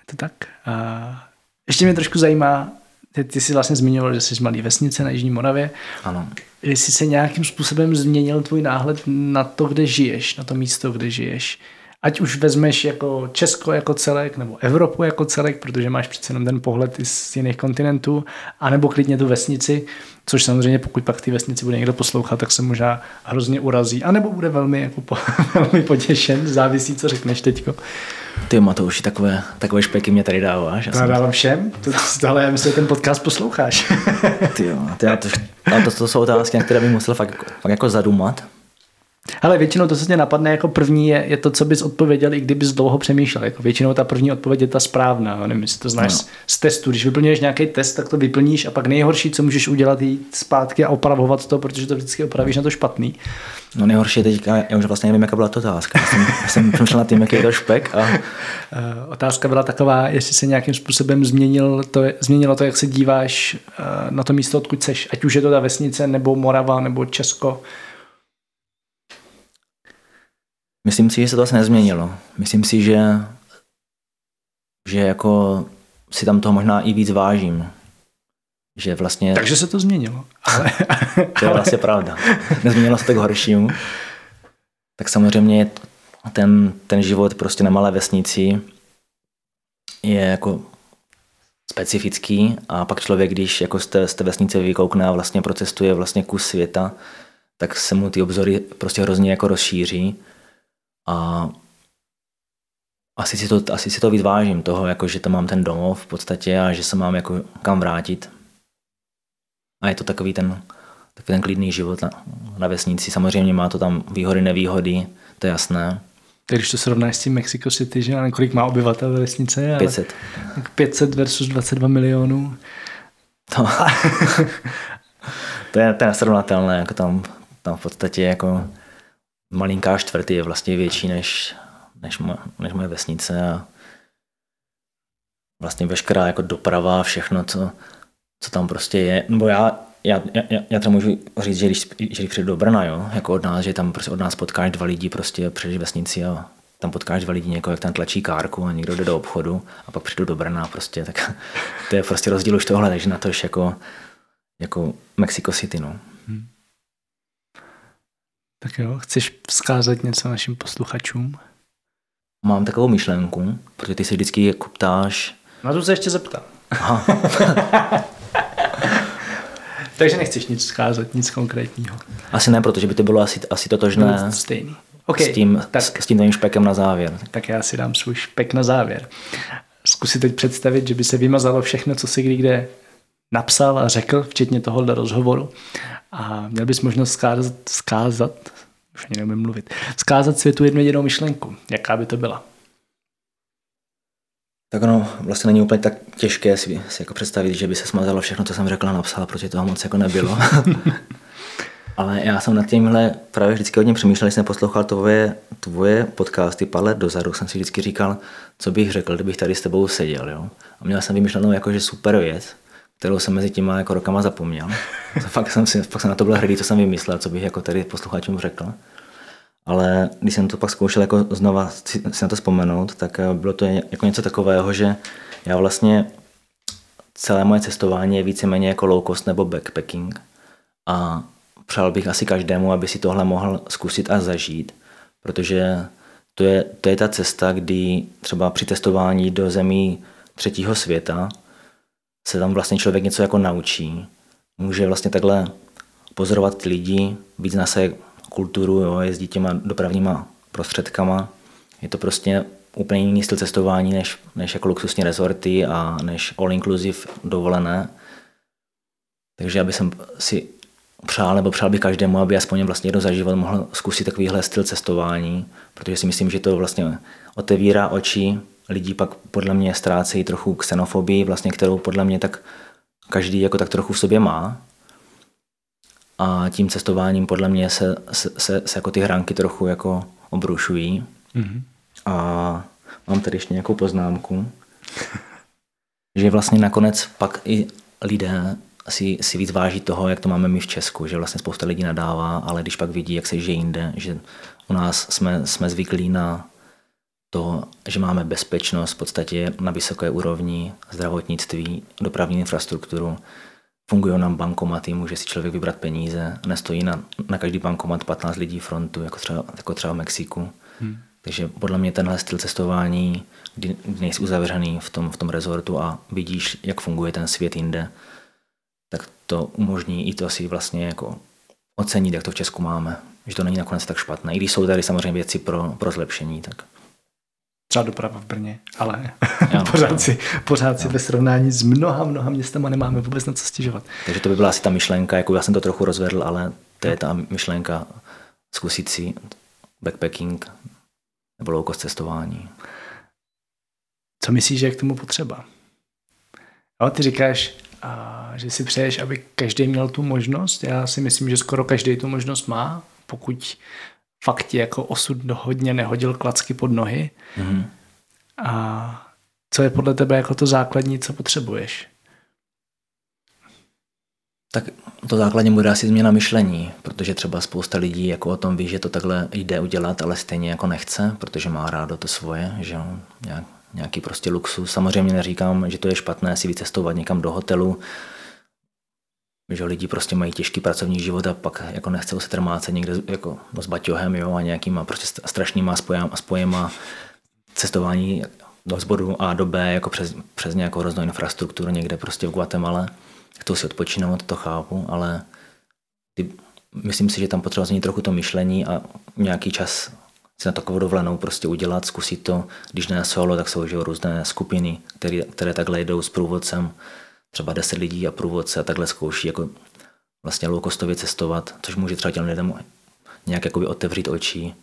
To tak. A ještě mě trošku zajímá, ty, ty jsi vlastně zmiňoval, že jsi z malé vesnice na Jižní Moravě. Ano. Jestli se nějakým způsobem změnil tvůj náhled na to, kde žiješ, na to místo, kde žiješ. Ať už vezmeš jako Česko jako celek, nebo Evropu jako celek, protože máš přece jenom ten pohled i z jiných kontinentů, anebo klidně tu vesnici, což samozřejmě pokud pak ty vesnici bude někdo poslouchat, tak se možná hrozně urazí, anebo bude velmi, jako po, velmi potěšen, závisí, co řekneš teďko. Ty Matouši, takové, takové špeky mě tady dáváš. Já dávám všem, ale já myslím, že ten podcast posloucháš. Ty jo, ty, to, to, to jsou otázky, které bych musel fakt, fakt jako zadumat. Ale většinou to, co tě napadne jako první, je, je to, co bys odpověděl, i kdybys dlouho přemýšlel. Jako většinou ta první odpověď je ta správná. Nevím, jestli to znáš no. z, z testu. Když vyplňuješ nějaký test, tak to vyplníš a pak nejhorší, co můžeš udělat, jít zpátky a opravovat to, protože to vždycky opravíš na to špatný. No nejhorší je teďka, já už vlastně nevím, jaká byla to otázka. Já jsem, já jsem přemýšlel nad tím, jaký je to špek. A... Uh, otázka byla taková, jestli se nějakým způsobem změnil to, změnilo to, jak se díváš uh, na to místo, odkud seš. Ať už je to ta vesnice, nebo Morava, nebo Česko. Myslím si, že se to asi nezměnilo. Myslím si, že, že jako si tam toho možná i víc vážím. Že vlastně... Takže se to změnilo. Ale... To je vlastně pravda. Nezměnilo se to k horšímu. Tak samozřejmě ten, ten život prostě na malé vesnici je jako specifický a pak člověk, když jako z té, z té vesnice vykoukne a vlastně procestuje vlastně kus světa, tak se mu ty obzory prostě hrozně jako rozšíří. A asi si to, asi si to víc vážím toho, jako, že tam mám ten domov v podstatě a že se mám jako kam vrátit. A je to takový ten, takový ten klidný život na, na vesnici. Samozřejmě má to tam výhody, nevýhody, to je jasné. Takže když to srovnáš s tím Mexico City, že kolik má obyvatel ve vesnice? pět set. pět set versus dvacet dva milionů. To, to je nesrovnatelné, jako tam, tam v podstatě jako... Malinká čtvrtý je vlastně větší než, než, mo, než moje vesnice a vlastně veškerá jako doprava, všechno, co, co tam prostě je. Nebo já, já, já, já třeba můžu říct, že když, že když přijdu do Brna, jo, jako od nás, že tam prostě od nás potkáš dva lidi, prostě přijdeš vesnici a tam potkáš dva lidi, někoho, jak tam tlačí kárku a někdo jde do obchodu a pak přijdu do Brna prostě, tak to je prostě rozdíl už tohle, takže na to už jako, jako Mexico City, no. Hmm. Tak jo, chceš vzkázat něco našim posluchačům? Mám takovou myšlenku, protože ty se vždycky jako ptáš. Na to se ještě zeptám. Takže nechceš nic vzkázat, nic konkrétního. Asi ne, protože by to bylo asi, asi totožné stejný. Okay, s tím, tak, s tím tím špekem na závěr. Tak já si dám svůj špek na závěr. Zkus si teď představit, že by se vymazalo všechno, co si kdy kde napsal a řekl, včetně tohohle rozhovoru. A měl bys možnost zkázat, zkázat, už ani neumím mluvit, zkázat světu jednu jedinou myšlenku. Jaká by to byla? Tak ono vlastně není úplně tak těžké si, si jako představit, že by se smazalo všechno, co jsem řekl a napsal, protože toho moc jako nebylo. Ale já jsem nad tímhle právě vždycky hodně přemýšlel, když jsem poslouchal tvoje, tvoje podcasty pár let dozadu, jsem si vždycky říkal, co bych řekl, kdybych tady s tebou seděl. Jo? A měl jsem vymyšlenou jakože super věc, kterou jsem mezi těma jako rokama zapomněl. Fakt jsem, si, fakt jsem na to byl hrdý, co jsem vymyslel, co bych jako tady posluchačům řekl. Ale když jsem to pak zkoušel jako znova si na to vzpomenout, tak bylo to jako něco takového, že já vlastně celé moje cestování je víceméně jako low cost nebo backpacking. A přál bych asi každému, aby si tohle mohl zkusit a zažít, protože to je, to je ta cesta, kdy třeba při testování do zemí třetího světa se tam vlastně člověk něco jako naučí. Může vlastně takhle pozorovat lidi, víc zná se kulturu, jo, jezdí těma dopravníma prostředkama. Je to prostě úplně jiný styl cestování než, než jako luxusní resorty a než all inclusive dovolené. Takže aby jsem si přál, nebo přál bych každému, aby aspoň vlastně jednou za život mohl zkusit takovýhle styl cestování, protože si myslím, že to vlastně otevírá oči, lidi pak podle mě ztrácejí trochu xenofobii, vlastně, kterou podle mě tak každý jako tak trochu v sobě má. A tím cestováním podle mě se, se, se, se jako ty hránky trochu jako obrušují. Mm-hmm. A mám tady ještě nějakou poznámku, že vlastně nakonec pak i lidé si, si víc váží toho, jak to máme my v Česku, že vlastně spousta lidí nadává, ale když pak vidí, jak se žije jinde, že u nás jsme, jsme zvyklí na to, že máme bezpečnost v podstatě na vysoké úrovni, zdravotnictví, dopravní infrastrukturu, fungují nám bankomaty, může si člověk vybrat peníze, nestojí na, na každý bankomat patnáct lidí frontu, jako třeba, jako třeba v Mexiku. Hmm. Takže podle mě tenhle styl cestování, kdy, kdy nejsi uzavřený v tom, v tom rezortu a vidíš, jak funguje ten svět jinde, tak to umožní i to si vlastně jako ocenit, jak to v Česku máme. Že to není nakonec tak špatné. I když jsou tady samozřejmě věci pro, pro zlepšení, tak třeba doprava v Brně, ale já, pořád, já, si, pořád já. si ve srovnání s mnoha, mnoha městama nemáme vůbec na co stěžovat. Takže to by byla asi ta myšlenka, jako já jsem to trochu rozvedl, ale to je ta myšlenka zkusit si backpacking nebo low cost cestování. Co myslíš, že je k tomu potřeba? No, ty říkáš, a, že si přeješ, aby každý měl tu možnost. Já si myslím, že skoro každý tu možnost má, pokud fakt jako osud hodně nehodil klacky pod nohy. Mm-hmm. A co je podle tebe jako to základní, co potřebuješ? Tak to základní bude asi změna myšlení, protože třeba spousta lidí jako o tom ví, že to takhle jde udělat, ale stejně jako nechce, protože má rádo to svoje, že nějaký prostě luxus. Samozřejmě neříkám, že to je špatné si vycestovat někam do hotelu, že lidi prostě mají těžký pracovní život a pak jako nechcou se trmácet někde jako s baťohem, jo, a nějakýma prostě strašnýma spojema cestování do z bodu A do B jako přes, přes nějakou různou infrastrukturu někde prostě v Guatemala. Chtěl si odpočinout, to chápu, ale ty, myslím si, že tam potřeba změnit trochu to myšlení a nějaký čas si na takovou dovolenou prostě udělat, zkusit to, když ne solo, tak jsou jo, různé skupiny, které, které takhle jdou s průvodcem, třeba deset lidí a průvodce a takhle zkouší jako vlastně loukostově cestovat, což může třeba těm lidem nějak jakoby otevřít oči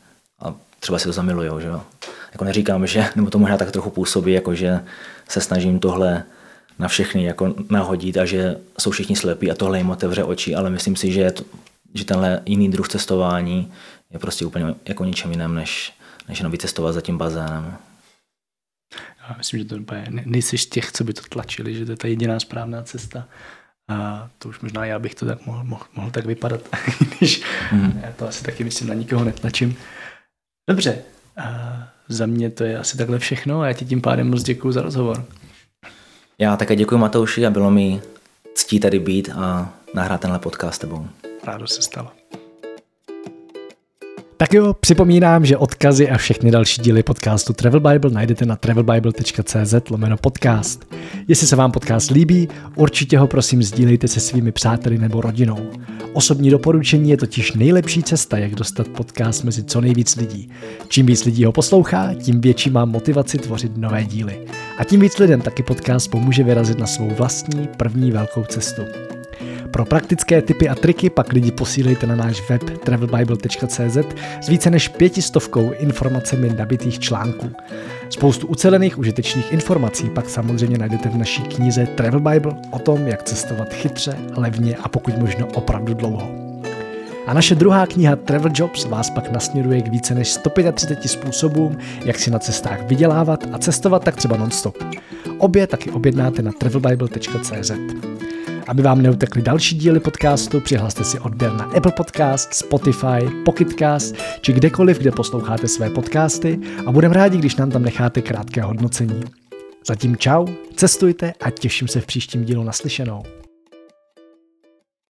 a třeba si to zamilujou, že jo. Jako neříkám, že, nebo to možná tak trochu působí, jako že se snažím tohle na všechny jako nahodit a že jsou všichni slepí a tohle jim otevře oči, ale myslím si, že, že tenhle jiný druh cestování je prostě úplně jako ničem jiném, než, než jenom vycestovat za tím bazénem. Já myslím, že to úplně nejsi z těch, co by to tlačili, že to je ta jediná správná cesta. A to už možná já bych to tak mohl, mohl, mohl tak vypadat, když mm. já to asi taky myslím, na nikoho netlačím. Dobře, a za mě to je asi takhle všechno a já ti tím pádem moc děkuju za rozhovor. Já také děkuji Matouši a bylo mi ctí tady být a nahrát tenhle podcast s tebou. Rádo se stalo. Tak jo, připomínám, že odkazy a všechny další díly podcastu Travel Bible najdete na travelbible.cz lomeno podcast. Jestli se vám podcast líbí, určitě ho prosím sdílejte se svými přáteli nebo rodinou. Osobní doporučení je totiž nejlepší cesta, jak dostat podcast mezi co nejvíc lidí. Čím víc lidí ho poslouchá, tím větší má motivaci tvořit nové díly. A tím víc lidem taky podcast pomůže vyrazit na svou vlastní první velkou cestu. Pro praktické tipy a triky pak lidi posílejte na náš web travelbible tečka cz s více než pětistovkou informacemi nabitých článků. Spoustu ucelených užitečných informací pak samozřejmě najdete v naší knize Travel Bible o tom, jak cestovat chytře, levně a pokud možno opravdu dlouho. A naše druhá kniha Travel Jobs vás pak nasměruje k více než sto třicet pěti způsobům, jak si na cestách vydělávat a cestovat tak třeba non-stop. Obě taky objednáte na travelbible tečka cz. Aby vám neutekly další díly podcastu, přihlaste si odběr na Apple Podcast, Spotify, Pocketcast či kdekoliv, kde posloucháte své podcasty a budeme rádi, když nám tam necháte krátké hodnocení. Zatím čau, cestujte a těším se v příštím dílu naslyšenou.